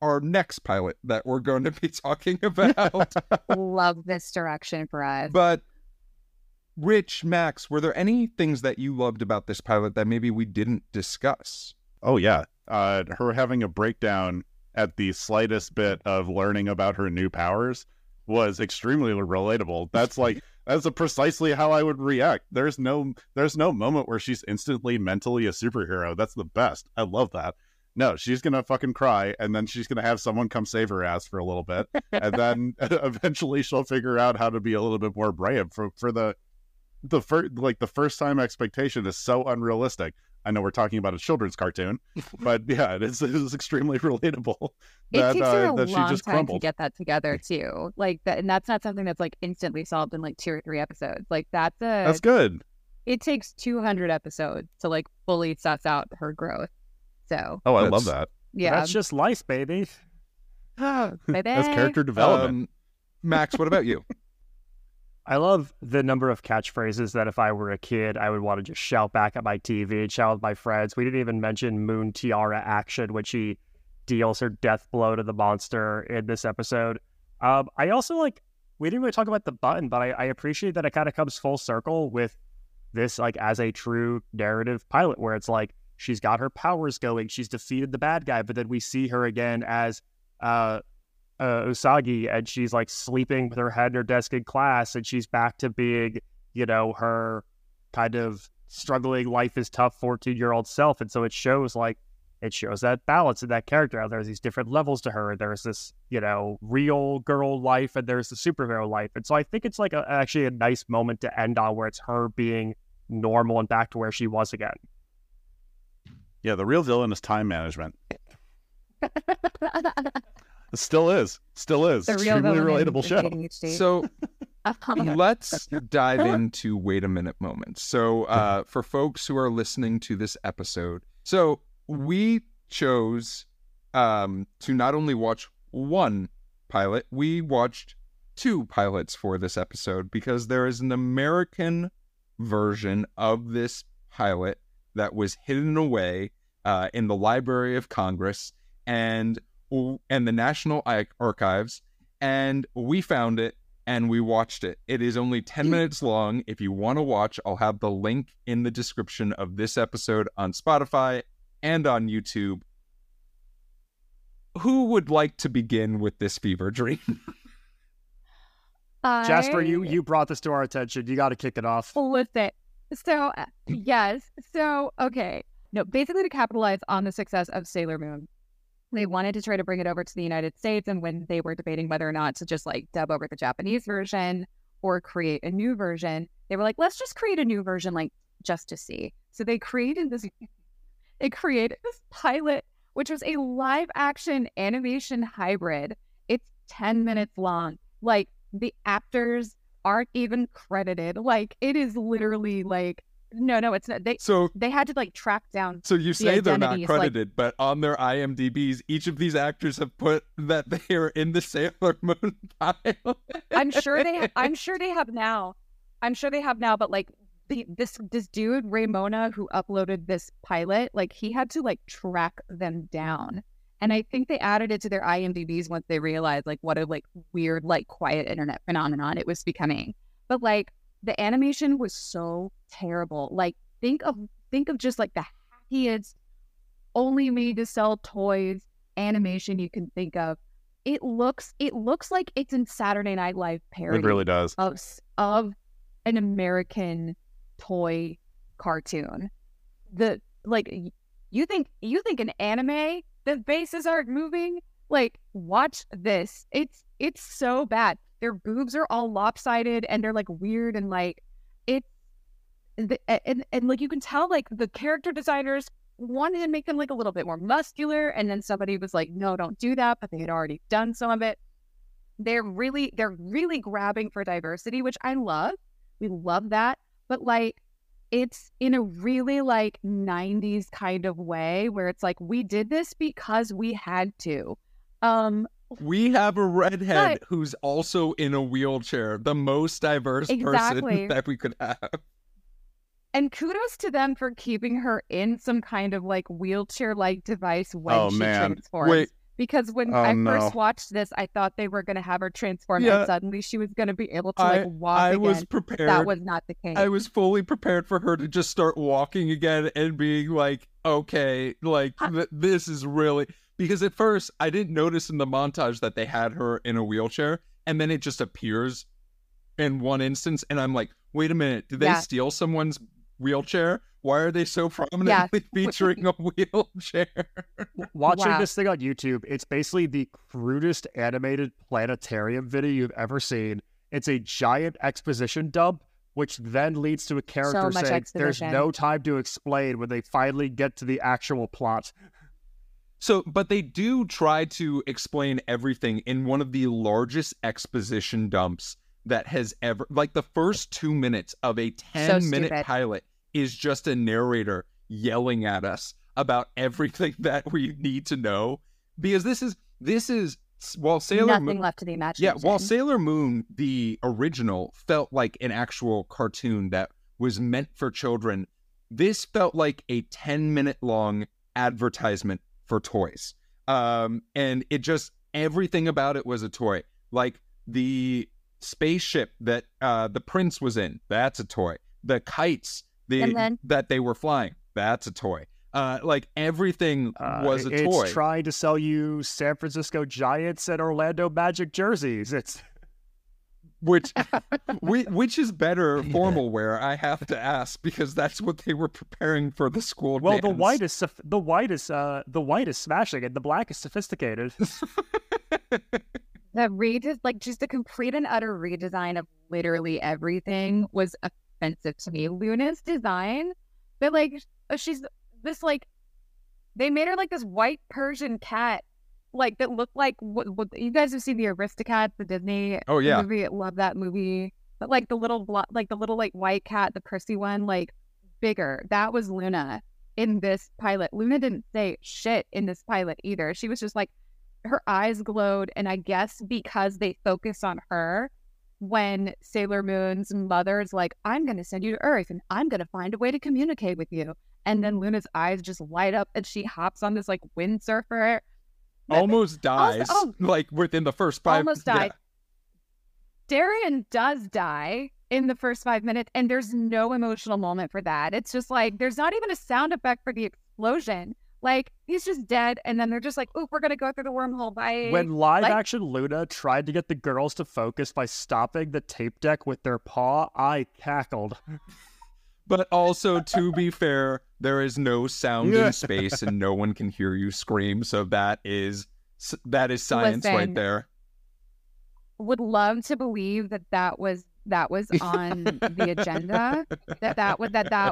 our next pilot that we're going to be talking about. Love this direction for us. But Rich, Max, were there any things that you loved about this pilot that maybe we didn't discuss? Oh, yeah. Her having a breakdown at the slightest bit of learning about her new powers was extremely relatable. That's like, that's precisely how I would react. There's no moment where she's instantly mentally a superhero. That's the best. I love that. No, she's going to fucking cry, and then she's going to have someone come save her ass for a little bit. And then eventually she'll figure out how to be a little bit more brave for the first time expectation is so unrealistic. I know we're talking about a children's cartoon, but yeah, it is extremely relatable. It takes her a long time to get that together too. Like that, and that's not something that's like instantly solved in like 2 or 3 episodes. Like that's good. It takes 200 episodes to like fully suss out her growth. So I love that. Yeah, that's just life, baby. Baby. That's character development. Max, what about you? I love the number of catchphrases that if I were a kid, I would want to just shout back at my TV, shout at my friends. We didn't even mention Moon Tiara Action when she deals her death blow to the monster in this episode. I also like, we didn't really talk about the button, but I appreciate that it kind of comes full circle with this, like, as a true narrative pilot where it's like, she's got her powers going, she's defeated the bad guy, but then we see her again as, Usagi, and she's like sleeping with her head in her desk in class, and she's back to being, you know, her kind of struggling, life is tough 14-year-old self. And so it shows that balance in that character. And there's these different levels to her. There's this, you know, real girl life, and there's the superhero life. And so I think it's like actually a nice moment to end on where it's her being normal and back to where she was again. Yeah, the real villain is time management. Still is. Extremely relatable show. So let's dive into wait a minute moments. So for folks who are listening to this episode, so we chose to not only watch one pilot, we watched 2 pilots for this episode because there is an American version of this pilot that was hidden away in the Library of Congress and the National Archives, and we found it, and we watched it. It is only 10 minutes long. If you want to watch, I'll have the link in the description of this episode on Spotify and on YouTube. Who would like to begin with this fever dream? Jasper, you brought this to our attention. You got to kick it off. Listen, so, yes. So, okay. No, basically to capitalize on the success of Sailor Moon, they wanted to try to bring it over to the United States, and when they were debating whether or not to just like dub over the Japanese version or create a new version, they were like, let's just create a new version, like just to see. So they created this pilot, which was a live action animation hybrid. It's 10 minutes long. Like the actors aren't even credited. Like it is literally like, No, it's not. They had to like track down. So you say they're not credited, like, but on their IMDb's, each of these actors have put that they are in the Sailor Moon pile. I'm sure they have now. But like this dude Raymona, who uploaded this pilot, like he had to like track them down And I think they added it to their IMDb's once they realized like what a like weird, like quiet internet phenomenon it was becoming. But like the animation was so terrible. Like think of just like the hackiest, only made to sell toys animation you can think of. It looks like it's in Saturday Night Live parody. It really does. Of an American toy cartoon. You think an anime, the faces aren't moving? Like, watch this. It's so bad. Their boobs are all lopsided and they're like weird and like it. And like you can tell like the character designers wanted to make them like a little bit more muscular, and then somebody was like, no, don't do that, but they had already done some of it. They're really grabbing for diversity, which I love. We love that. But like it's in a really like 90s kind of way where it's like, we did this because we had to. We have a redhead who's also in a wheelchair, the most diverse person that we could have. And kudos to them for keeping her in some kind of like wheelchair-like device when transforms. Wait. Because when I first watched this, I thought they were going to have her transform and suddenly she was going to be able to like walk again. Was prepared. That was not the case. I was fully prepared for her to just start walking again and being like, okay, like this is really... Because at first, I didn't notice in the montage that they had her in a wheelchair, and then it just appears in one instance, and I'm like, wait a minute, did they steal someone's wheelchair? Why are they so prominently featuring a wheelchair? Watching this thing on YouTube, it's basically the crudest animated planetarium video you've ever seen. It's a giant exposition dump, which then leads to a character saying there's no time to explain when they finally get to the actual plot. So, but they do try to explain everything in one of the largest exposition dumps that has ever, like the first 2 minutes of a 10-minute pilot is just a narrator yelling at us about everything that we need to know, because this is while Sailor Moon, nothing left to the imagination. Yeah, while Sailor Moon, the original, felt like an actual cartoon that was meant for children, this felt like a 10-minute long advertisement for toys. And it just, everything about it was a toy. Like the spaceship that the prince was in, that's a toy. The kites that they were flying, that's a toy. Like everything was a toy. It's trying to sell you San Francisco Giants and Orlando Magic jerseys. It's which is better formal wear, I have to ask, because that's what they were preparing for the school. Well, dance. the white is smashing, and the black is sophisticated. The just a complete and utter redesign of literally everything was offensive to me. Luna's design, but like she's this like, they made her like this white Persian cat, like that looked like what you guys have seen the Aristocats, the Disney movie. I love that movie. But like the little white cat, the prissy one, like bigger. That was Luna in this pilot. Luna didn't say shit in this pilot either. She was just like, her eyes glowed, and I guess because they focus on her when Sailor Moon's mother's like, I'm going to send you to Earth, and I'm going to find a way to communicate with you. And then Luna's eyes just light up, and she hops on this, like, windsurfer. Almost dies, within the first 5 minutes. Almost died. Yeah. Darren does die in the first 5 minutes, and there's no emotional moment for that. It's just, like, there's not even a sound effect for the explosion. Like, he's just dead, and then they're just like, oop, we're going to go through the wormhole. Bye. When live-action Luna tried to get the girls to focus by stopping the tape deck with their paw, I cackled. But also, to be fair, there is no sound in space, and no one can hear you scream, so that is science. Listen, right there. Would love to believe that was on the agenda, that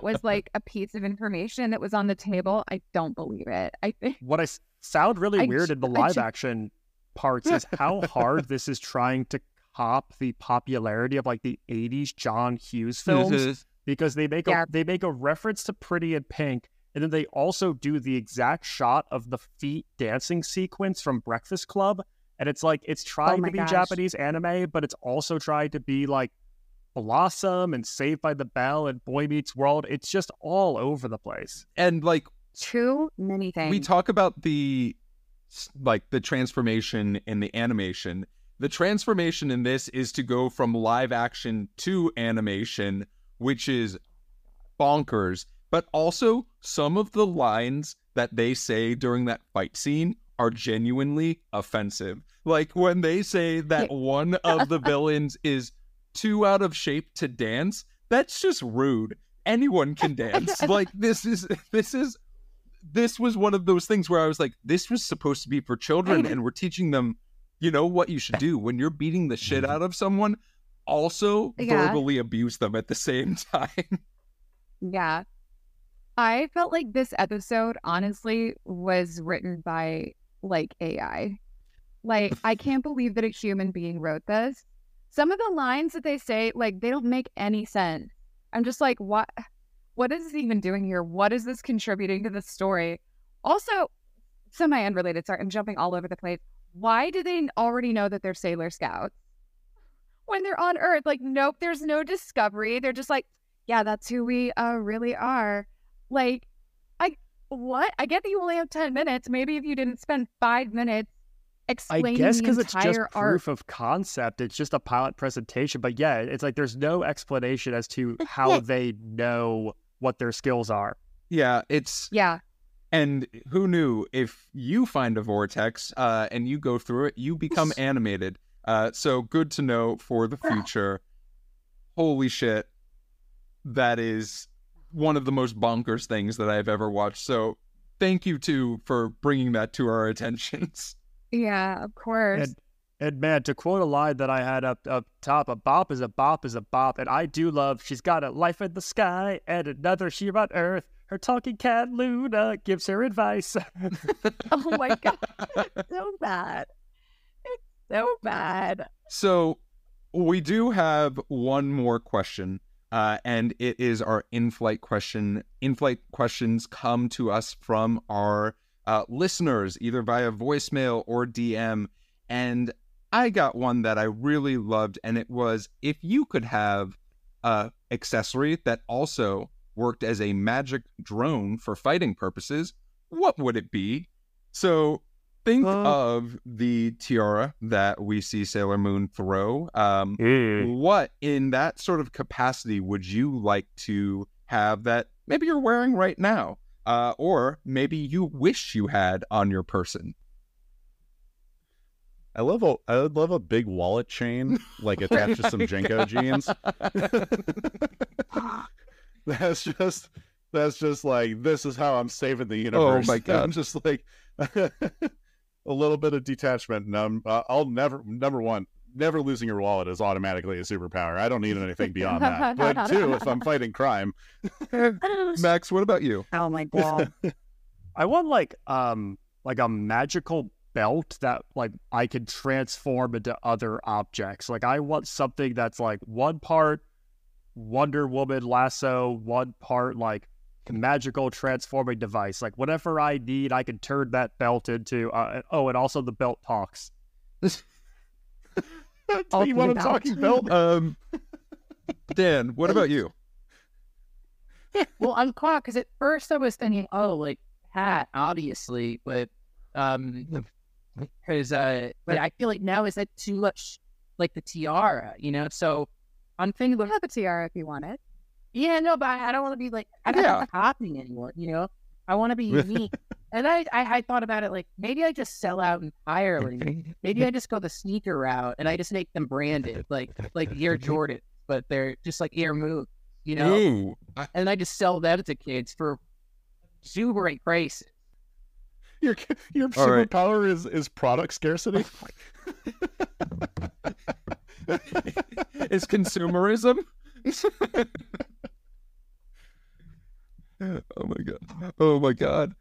was like a piece of information that was on the table. I don't believe it. I think what I sound really weird in the live action parts is how hard this is trying to cop the popularity of like the 80s John Hughes films, because they make a reference to Pretty in Pink, and then they also do the exact shot of the feet dancing sequence from Breakfast Club. And it's like, it's trying to be Japanese anime, but it's also trying to be like Blossom and Saved by the Bell and Boy Meets World. It's just all over the place. And like, too many things. We talk about the like the transformation in the animation. The transformation in this is to go from live action to animation, which is bonkers. But also, some of the lines that they say during that fight scene are genuinely offensive. Like when they say that one of the villains is too out of shape to dance, that's just rude. Anyone can dance. Like this was one of those things where I was like, this was supposed to be for children and we're teaching them, you know, what you should do when you're beating the shit out of someone. Also verbally abuse them at the same time. Yeah. I felt like this episode, honestly, was written by, like, AI. Like, I can't believe that a human being wrote this. Some of the lines that they say, like, they don't make any sense. I'm just like, what is this even doing here? What is this contributing to the story? Also, semi-unrelated, sorry, I'm jumping all over the place. Why do they already know that they're Sailor Scouts? When they're on Earth, like, nope, there's no discovery. They're just like, yeah, that's who we really are. Like, I get that you only have 10 minutes. Maybe if you didn't spend 5 minutes explaining the entire arc. I guess because it's just proof of concept. It's just a pilot presentation. But yeah, it's like there's no explanation as to how they know what their skills are. Yeah, it's... Yeah. And who knew, if you find a vortex and you go through it, you become animated. So good to know for the future. Holy shit. That is... one of the most bonkers things that I've ever watched. So thank you, too, for bringing that to our attentions. Yeah, of course. And man, to quote a line that I had up top, a bop is a bop is a bop. And I do love, she's got a life in the sky and another here on Earth. Her talking cat, Luna, gives her advice. Oh, my God. It's so bad. It's so bad. So we do have one more question. And it is our in-flight question. In-flight questions come to us from our listeners, either via voicemail or DM. And I got one that I really loved, and it was, if you could have an accessory that also worked as a magic drone for fighting purposes, what would it be? So think of the tiara that we see Sailor Moon throw. What in that sort of capacity would you like to have that maybe you're wearing right now? Or maybe you wish you had on your person? I would love a big wallet chain, like attached to some Jenko jeans. That's just like, this is how I'm saving the universe. Oh my God. I'm just like... a little bit of detachment. I'll never, number one, never losing your wallet is automatically a superpower. I don't need anything beyond that. But two, if I'm fighting crime. Max, what about you? Oh my God. I want like a magical belt that like I could transform into other objects. Like I want something that's like one part Wonder Woman lasso, one part like magical transforming device. Like whatever I need, I can turn that belt into and also the belt talks. You want a talking belt? Dan, what about you? Well, I'm caught because at first I was thinking, like hat, obviously, but but I feel like now is that too much like the tiara, you know? So I'm thinking you have a tiara if you want it. Yeah, no, but I don't want to be like, I don't want to copy anyone, you know? I want to be unique. And I thought about it like, maybe I just sell out entirely. Maybe I just go the sneaker route and I just make them branded, like Air Jordan, but they're just like Air Moon, you know? Ooh. And I just sell that to kids for exuberant prices. Your superpower is product scarcity? Is consumerism? Oh my god.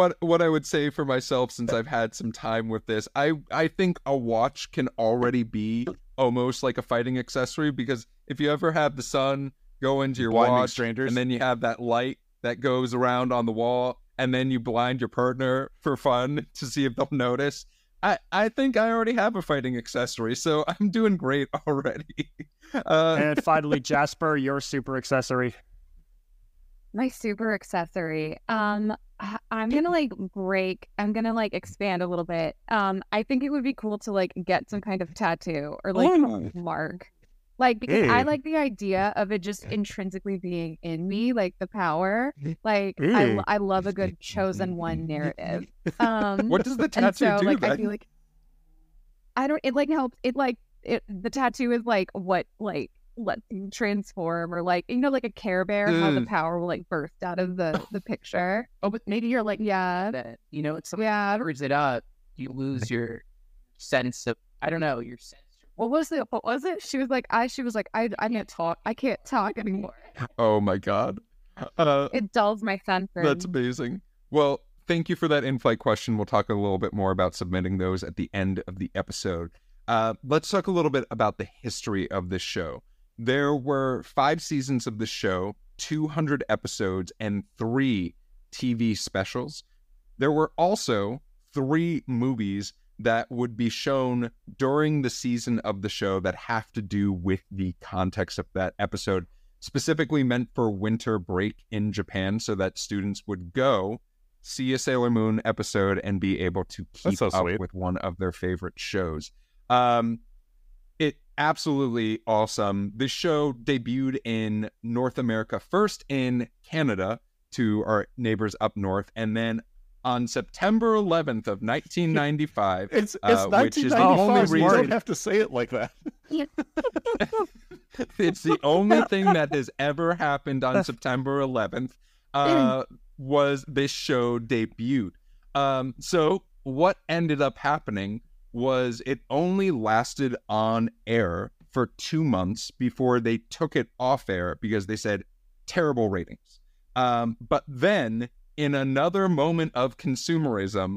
What I would say for myself, since I've had some time with this, I think a watch can already be almost like a fighting accessory, because if you ever have the sun go into your watch strangers, and then you have that light that goes around on the wall and then you blind your partner for fun to see if they'll notice, I think I already have a fighting accessory, so I'm doing great already. And finally, Jasper, your super accessory. My super accessory. I'm gonna expand a little bit. I think it would be cool to get some kind of tattoo or mark. Because I like the idea of it just intrinsically being in me, the power. I love a good chosen one narrative. What does the tattoo do? I feel the tattoo is let them transform, or a Care Bear, how the power will burst out of the picture. Oh, but maybe you're if somebody covers it up, you lose your sense of your sense. What was it? She was like, I can't talk. I can't talk anymore. Oh my God, it dulls my senses. That's amazing. Well, thank you for that in-flight question. We'll talk a little bit more about submitting those at the end of the episode. Let's talk a little bit about the history of this show. There were 5 seasons of the show, 200 episodes, and 3 TV specials. There were also 3 movies that would be shown during the season of the show that have to do with the context of that episode, specifically meant for winter break in Japan, so that students would go see a Sailor Moon episode and be able to keep up with one of their favorite shows. It absolutely awesome. This show debuted in North America, first in Canada to our neighbors up north, and then on September 11th of 1995, it's 1995, which is the only reason. You don't have to say it like that. It's the only thing that has ever happened on September 11th was this show debuted. So what ended up happening was it only lasted on air for 2 months before they took it off air because they said terrible ratings. But then, in another moment of consumerism,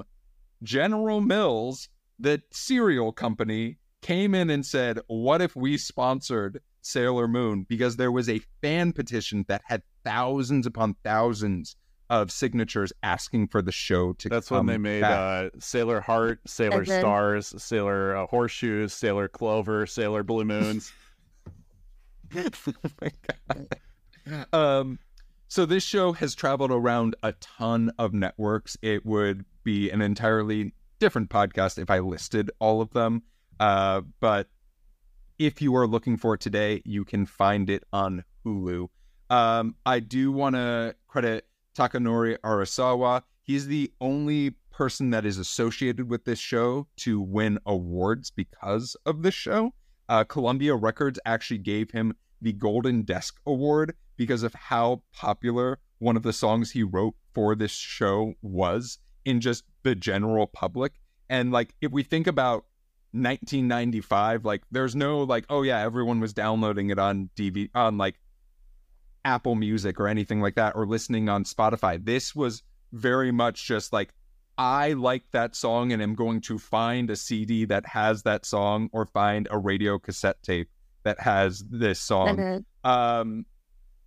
General Mills, the cereal company, came in and said, what if we sponsored Sailor Moon? Because there was a fan petition that had thousands upon thousands of signatures asking for the show to come back. That's when they made Sailor Heart, Sailor Stars, Sailor Horseshoes, Sailor Clover, Sailor Blue Moons. Oh my God. So this show has traveled around a ton of networks. It would be an entirely different podcast if I listed all of them. But if you are looking for it today, you can find it on Hulu. I do want to credit Takanori Arasawa. He's the only person that is associated with this show to win awards because of this show. Columbia Records actually gave him the Golden Desk Award because of how popular one of the songs he wrote for this show was in just the general public. And if we think about 1995, there's no everyone was downloading it on DVD, on Apple Music or anything like that, or listening on Spotify. This was very much just I like that song and am going to find a CD that has that song, or find a radio cassette tape that has this song.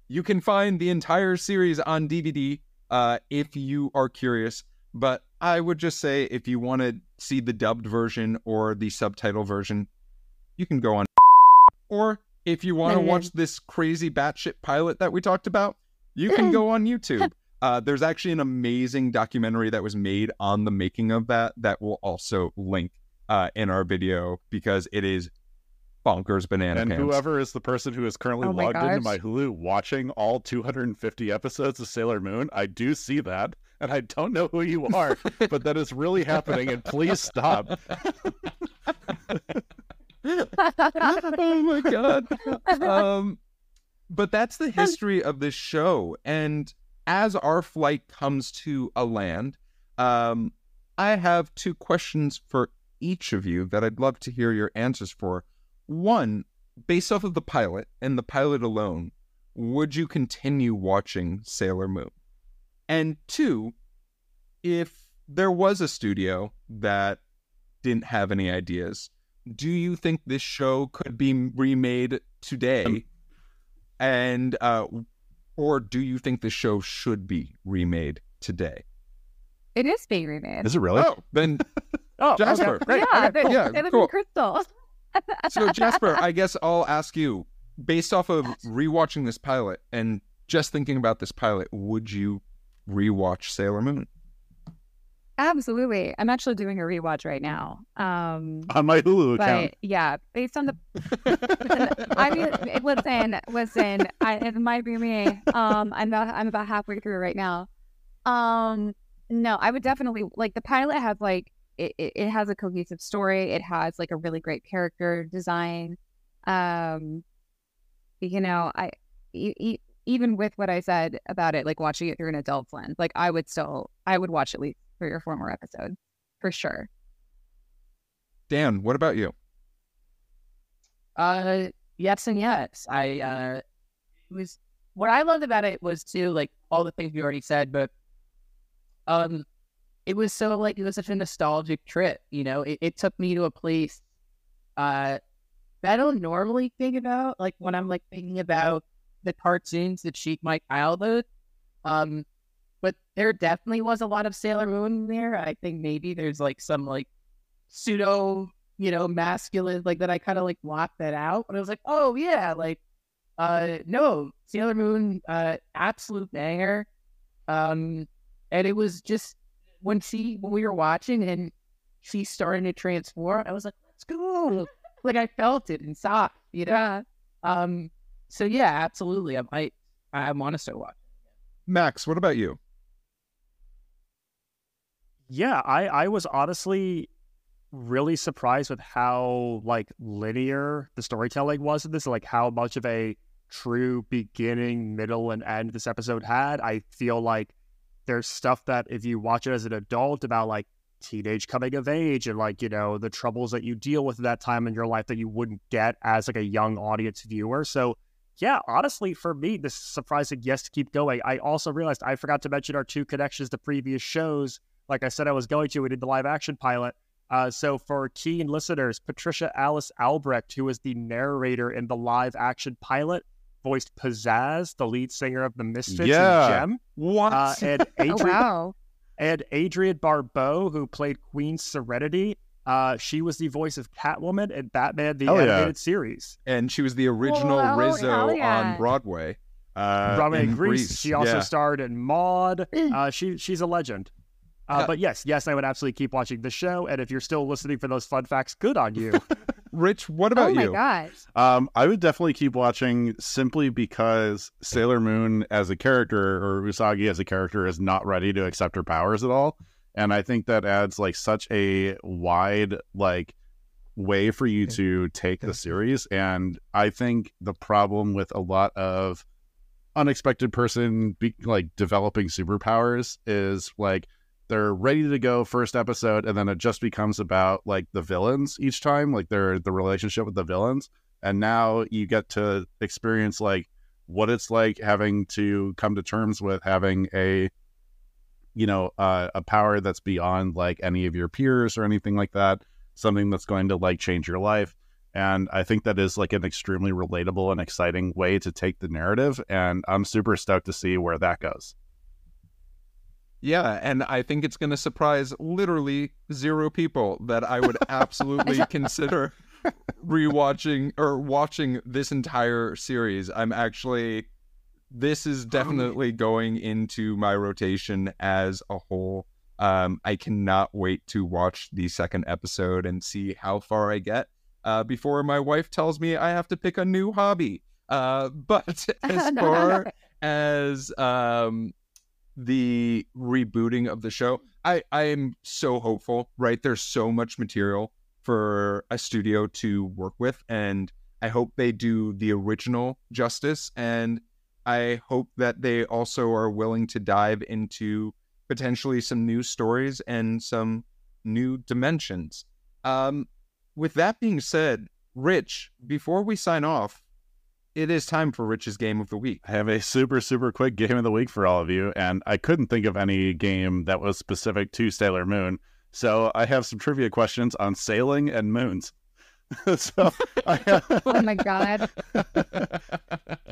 You can find the entire series on DVD if you are curious, but I would just say if you want to see the dubbed version or the subtitle version, you can go on. Or if you want to watch this crazy batshit pilot that we talked about, you can go on YouTube. There's actually an amazing documentary that was made on the making of that we'll also link in our video, because it is bonkers banana and pants. Whoever is the person who is currently logged into my Hulu watching all 250 episodes of Sailor Moon, I do see that, and I don't know who you are, but that is really happening, and please stop. Oh my God. But that's the history of this show. And as our flight comes to a land, I have 2 questions for each of you that I'd love to hear your answers for. One, based off of the pilot and the pilot alone, would you continue watching Sailor Moon? And 2, if there was a studio that didn't have any ideas, do you think this show could be remade today? And or do you think the show should be remade today? It is being remade. Is it really? Oh, then Jasper. Okay. Great. Yeah, okay. Cool. Crystal. So Jasper, I guess I'll ask you, based off of rewatching this pilot and just thinking about this pilot, would you rewatch Sailor Moon? Absolutely. I'm actually doing a rewatch right now. On my Hulu account. Yeah, based on the... I mean, listen, it might be me. I'm about halfway through right now. No, I would definitely... Like, the pilot has, like... It has a cohesive story. It has, like, a really great character design. You know, even with what I said about it, like, watching it through an adult lens, like, I would watch at least 3 or 4 more episodes for sure. Dan, what about you? Yes and yes. It was, what I loved about it was too, like, all the things you already said, but it was so, like, it was such a nostalgic trip, you know. It took me to a place that I don't normally think about, like, when I'm, like, thinking about the cartoons that shaped my childhood. But there definitely was a lot of Sailor Moon there. I think maybe there's, like, some, like, pseudo, you know, masculine, like, that I kind of, like, blocked that out. And I was like, oh, yeah, like, no, Sailor Moon, absolute banger. And it was just, when we were watching and she started to transform, I was like, let's go. Like, I felt it inside, you know? Yeah. So, yeah, absolutely. I'm on a so watch. Max, what about you? Yeah, I was honestly really surprised with how, like, linear the storytelling was in this, like, how much of a true beginning, middle, and end this episode had. I feel like there's stuff that if you watch it as an adult about, like, teenage coming of age and, like, you know, the troubles that you deal with at that time in your life that you wouldn't get as, like, a young audience viewer. So, yeah, honestly, for me, this is surprising, yes, to keep going. I also realized I forgot to mention our two connections to previous shows. Like I said, I was going to. We did the live action pilot. So for keen listeners, Patricia Alice Albrecht, who is the narrator in the live action pilot, voiced Pizzazz, the lead singer of the Misfits, and Gem. What? And Adrienne, wow. And Adrienne Barbeau, who played Queen Serenity. She was the voice of Catwoman and Batman, the animated series. And she was the original Rizzo on Broadway. Broadway and Grease. She also starred in Maud. She's a legend. But yes, I would absolutely keep watching the show. And if you're still listening for those fun facts, good on you. Rich, what about you? Oh, my gosh. I would definitely keep watching simply because Sailor Moon as a character, or Usagi as a character, is not ready to accept her powers at all. And I think that adds, like, such a wide, like, way for you to take the series. And I think the problem with a lot of unexpected person, like, developing superpowers is, like, they're ready to go first episode, and then it just becomes about, like, the villains each time, like, the relationship with the villains. And now you get to experience, like, what it's like having to come to terms with having a, you know, a power that's beyond, like, any of your peers or anything like that, something that's going to, like, change your life. And I think that is, like, an extremely relatable and exciting way to take the narrative. And I'm super stoked to see where that goes. Yeah, and I think it's going to surprise literally 0 people that I would absolutely consider rewatching or watching this entire series. This is definitely going into my rotation as a whole. I cannot wait to watch the second episode and see how far I get before my wife tells me I have to pick a new hobby. But as far as the rebooting of the show, I am so hopeful, right? There's so much material for a studio to work with, and I hope they do the original justice, and I hope that they also are willing to dive into potentially some new stories and some new dimensions. With that being said, Rich, before we sign off, it is time for Rich's Game of the Week. I have a super, super quick Game of the Week for all of you, and I couldn't think of any game that was specific to Sailor Moon, so I have some trivia questions on sailing and moons. So oh my god.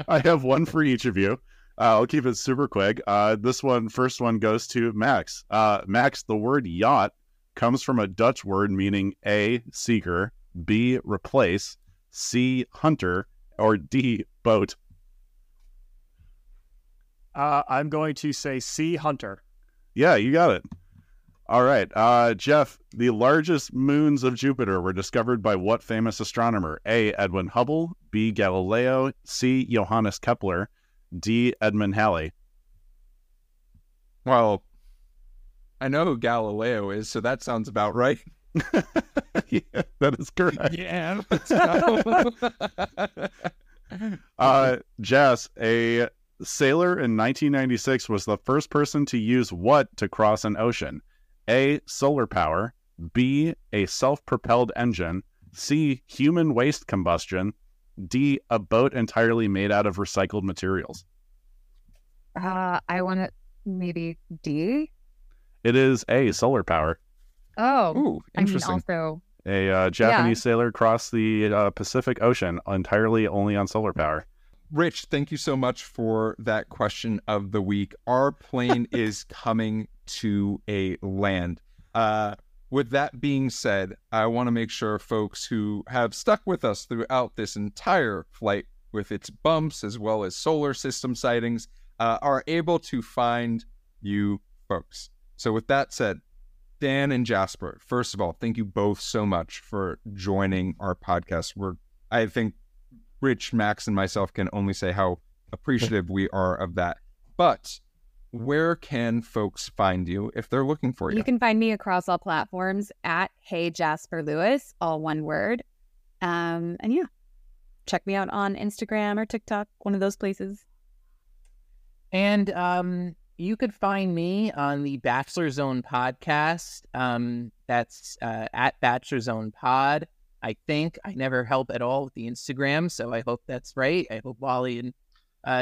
I have one for each of you. I'll keep it super quick. This first one goes to Max. Max, the word yacht comes from a Dutch word meaning A, seeker, B, replace, C, hunter, or D, boat. I'm going to say C, hunter. Yeah, you got it. All right. Geoff, the largest moons of Jupiter were discovered by what famous astronomer? A. Edwin Hubble, B. Galileo, C. Johannes Kepler, D. Edmund Halley. Well, I know who Galileo is, so that sounds about right. Yeah, that is correct. Yeah. Jess, a sailor in 1996 was the first person to use what to cross an ocean? A. Solar power, B. A self-propelled engine, C. Human waste combustion, D. A boat entirely made out of recycled materials. I want to maybe D. It is A. Solar power. Oh, ooh, interesting. I mean, also a Japanese sailor crossed the Pacific Ocean entirely only on solar power. Rich, thank you so much for that question of the week. Our plane is coming to a land. With that being said, I want to make sure folks who have stuck with us throughout this entire flight with its bumps as well as solar system sightings are able to find you folks. So with that said, Dan and Jasper, first of all, thank you both so much for joining our podcast. I think Rich, Max, and myself can only say how appreciative we are of that. But where can folks find you if they're looking for you? You can find me across all platforms at Hey Jasper Lewis, all one word. And yeah, check me out on Instagram or TikTok, one of those places. And you could find me on the Bachelor Zone Podcast. That's at Bachelor Zone Pod. I think I never help at all with the Instagram, so I hope that's right. I hope Wally and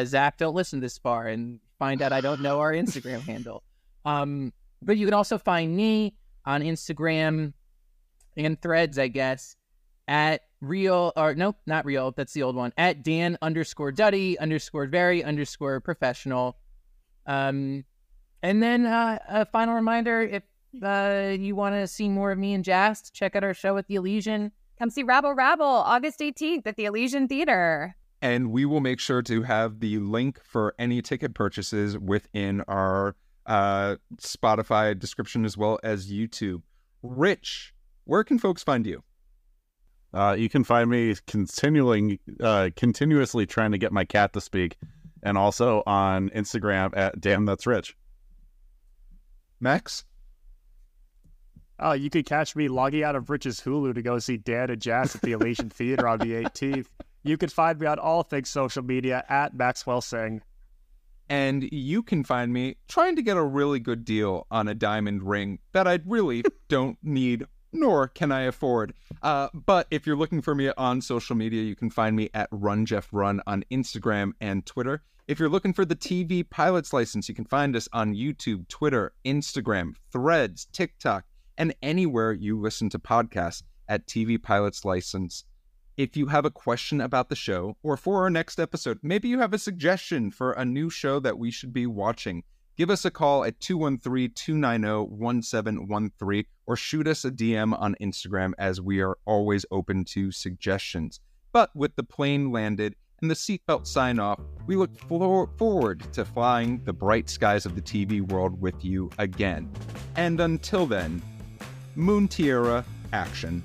Zach don't listen this far and find out I don't know our Instagram handle. But you can also find me on Instagram and Threads, I guess, at real, or nope, not real. That's the old one. At Dan_Duddy_very_professional. And then a final reminder, if you want to see more of me and Jast, check out our show at the Elysian. Come see Rabble Rabble August 18th at the Elysian Theater. And we will make sure to have the link for any ticket purchases within our Spotify description as well as YouTube. Rich, where can folks find you? You can find me continuously trying to get my cat to speak. And also on Instagram at Damn That's Rich. Max? You could catch me logging out of Rich's Hulu to go see Dan and Jazz at the Elysian Theater on the 18th. You can find me on all things social media at Maxwell Singh. And you can find me trying to get a really good deal on a diamond ring that I really don't need, nor can I afford. But if you're looking for me on social media, you can find me at Run Jeff Run on Instagram and Twitter. If you're looking for the TV pilot's license, you can find us on YouTube, Twitter, Instagram, Threads, TikTok, and anywhere you listen to podcasts at TV Pilot's License. If you have a question about the show or for our next episode, maybe you have a suggestion for a new show that we should be watching, give us a call at 213-290-1713 or shoot us a DM on Instagram, as we are always open to suggestions. But with the plane landed and the seatbelt sign off, we look forward to flying the bright skies of the TV world with you again. And until then, Moon Tierra action.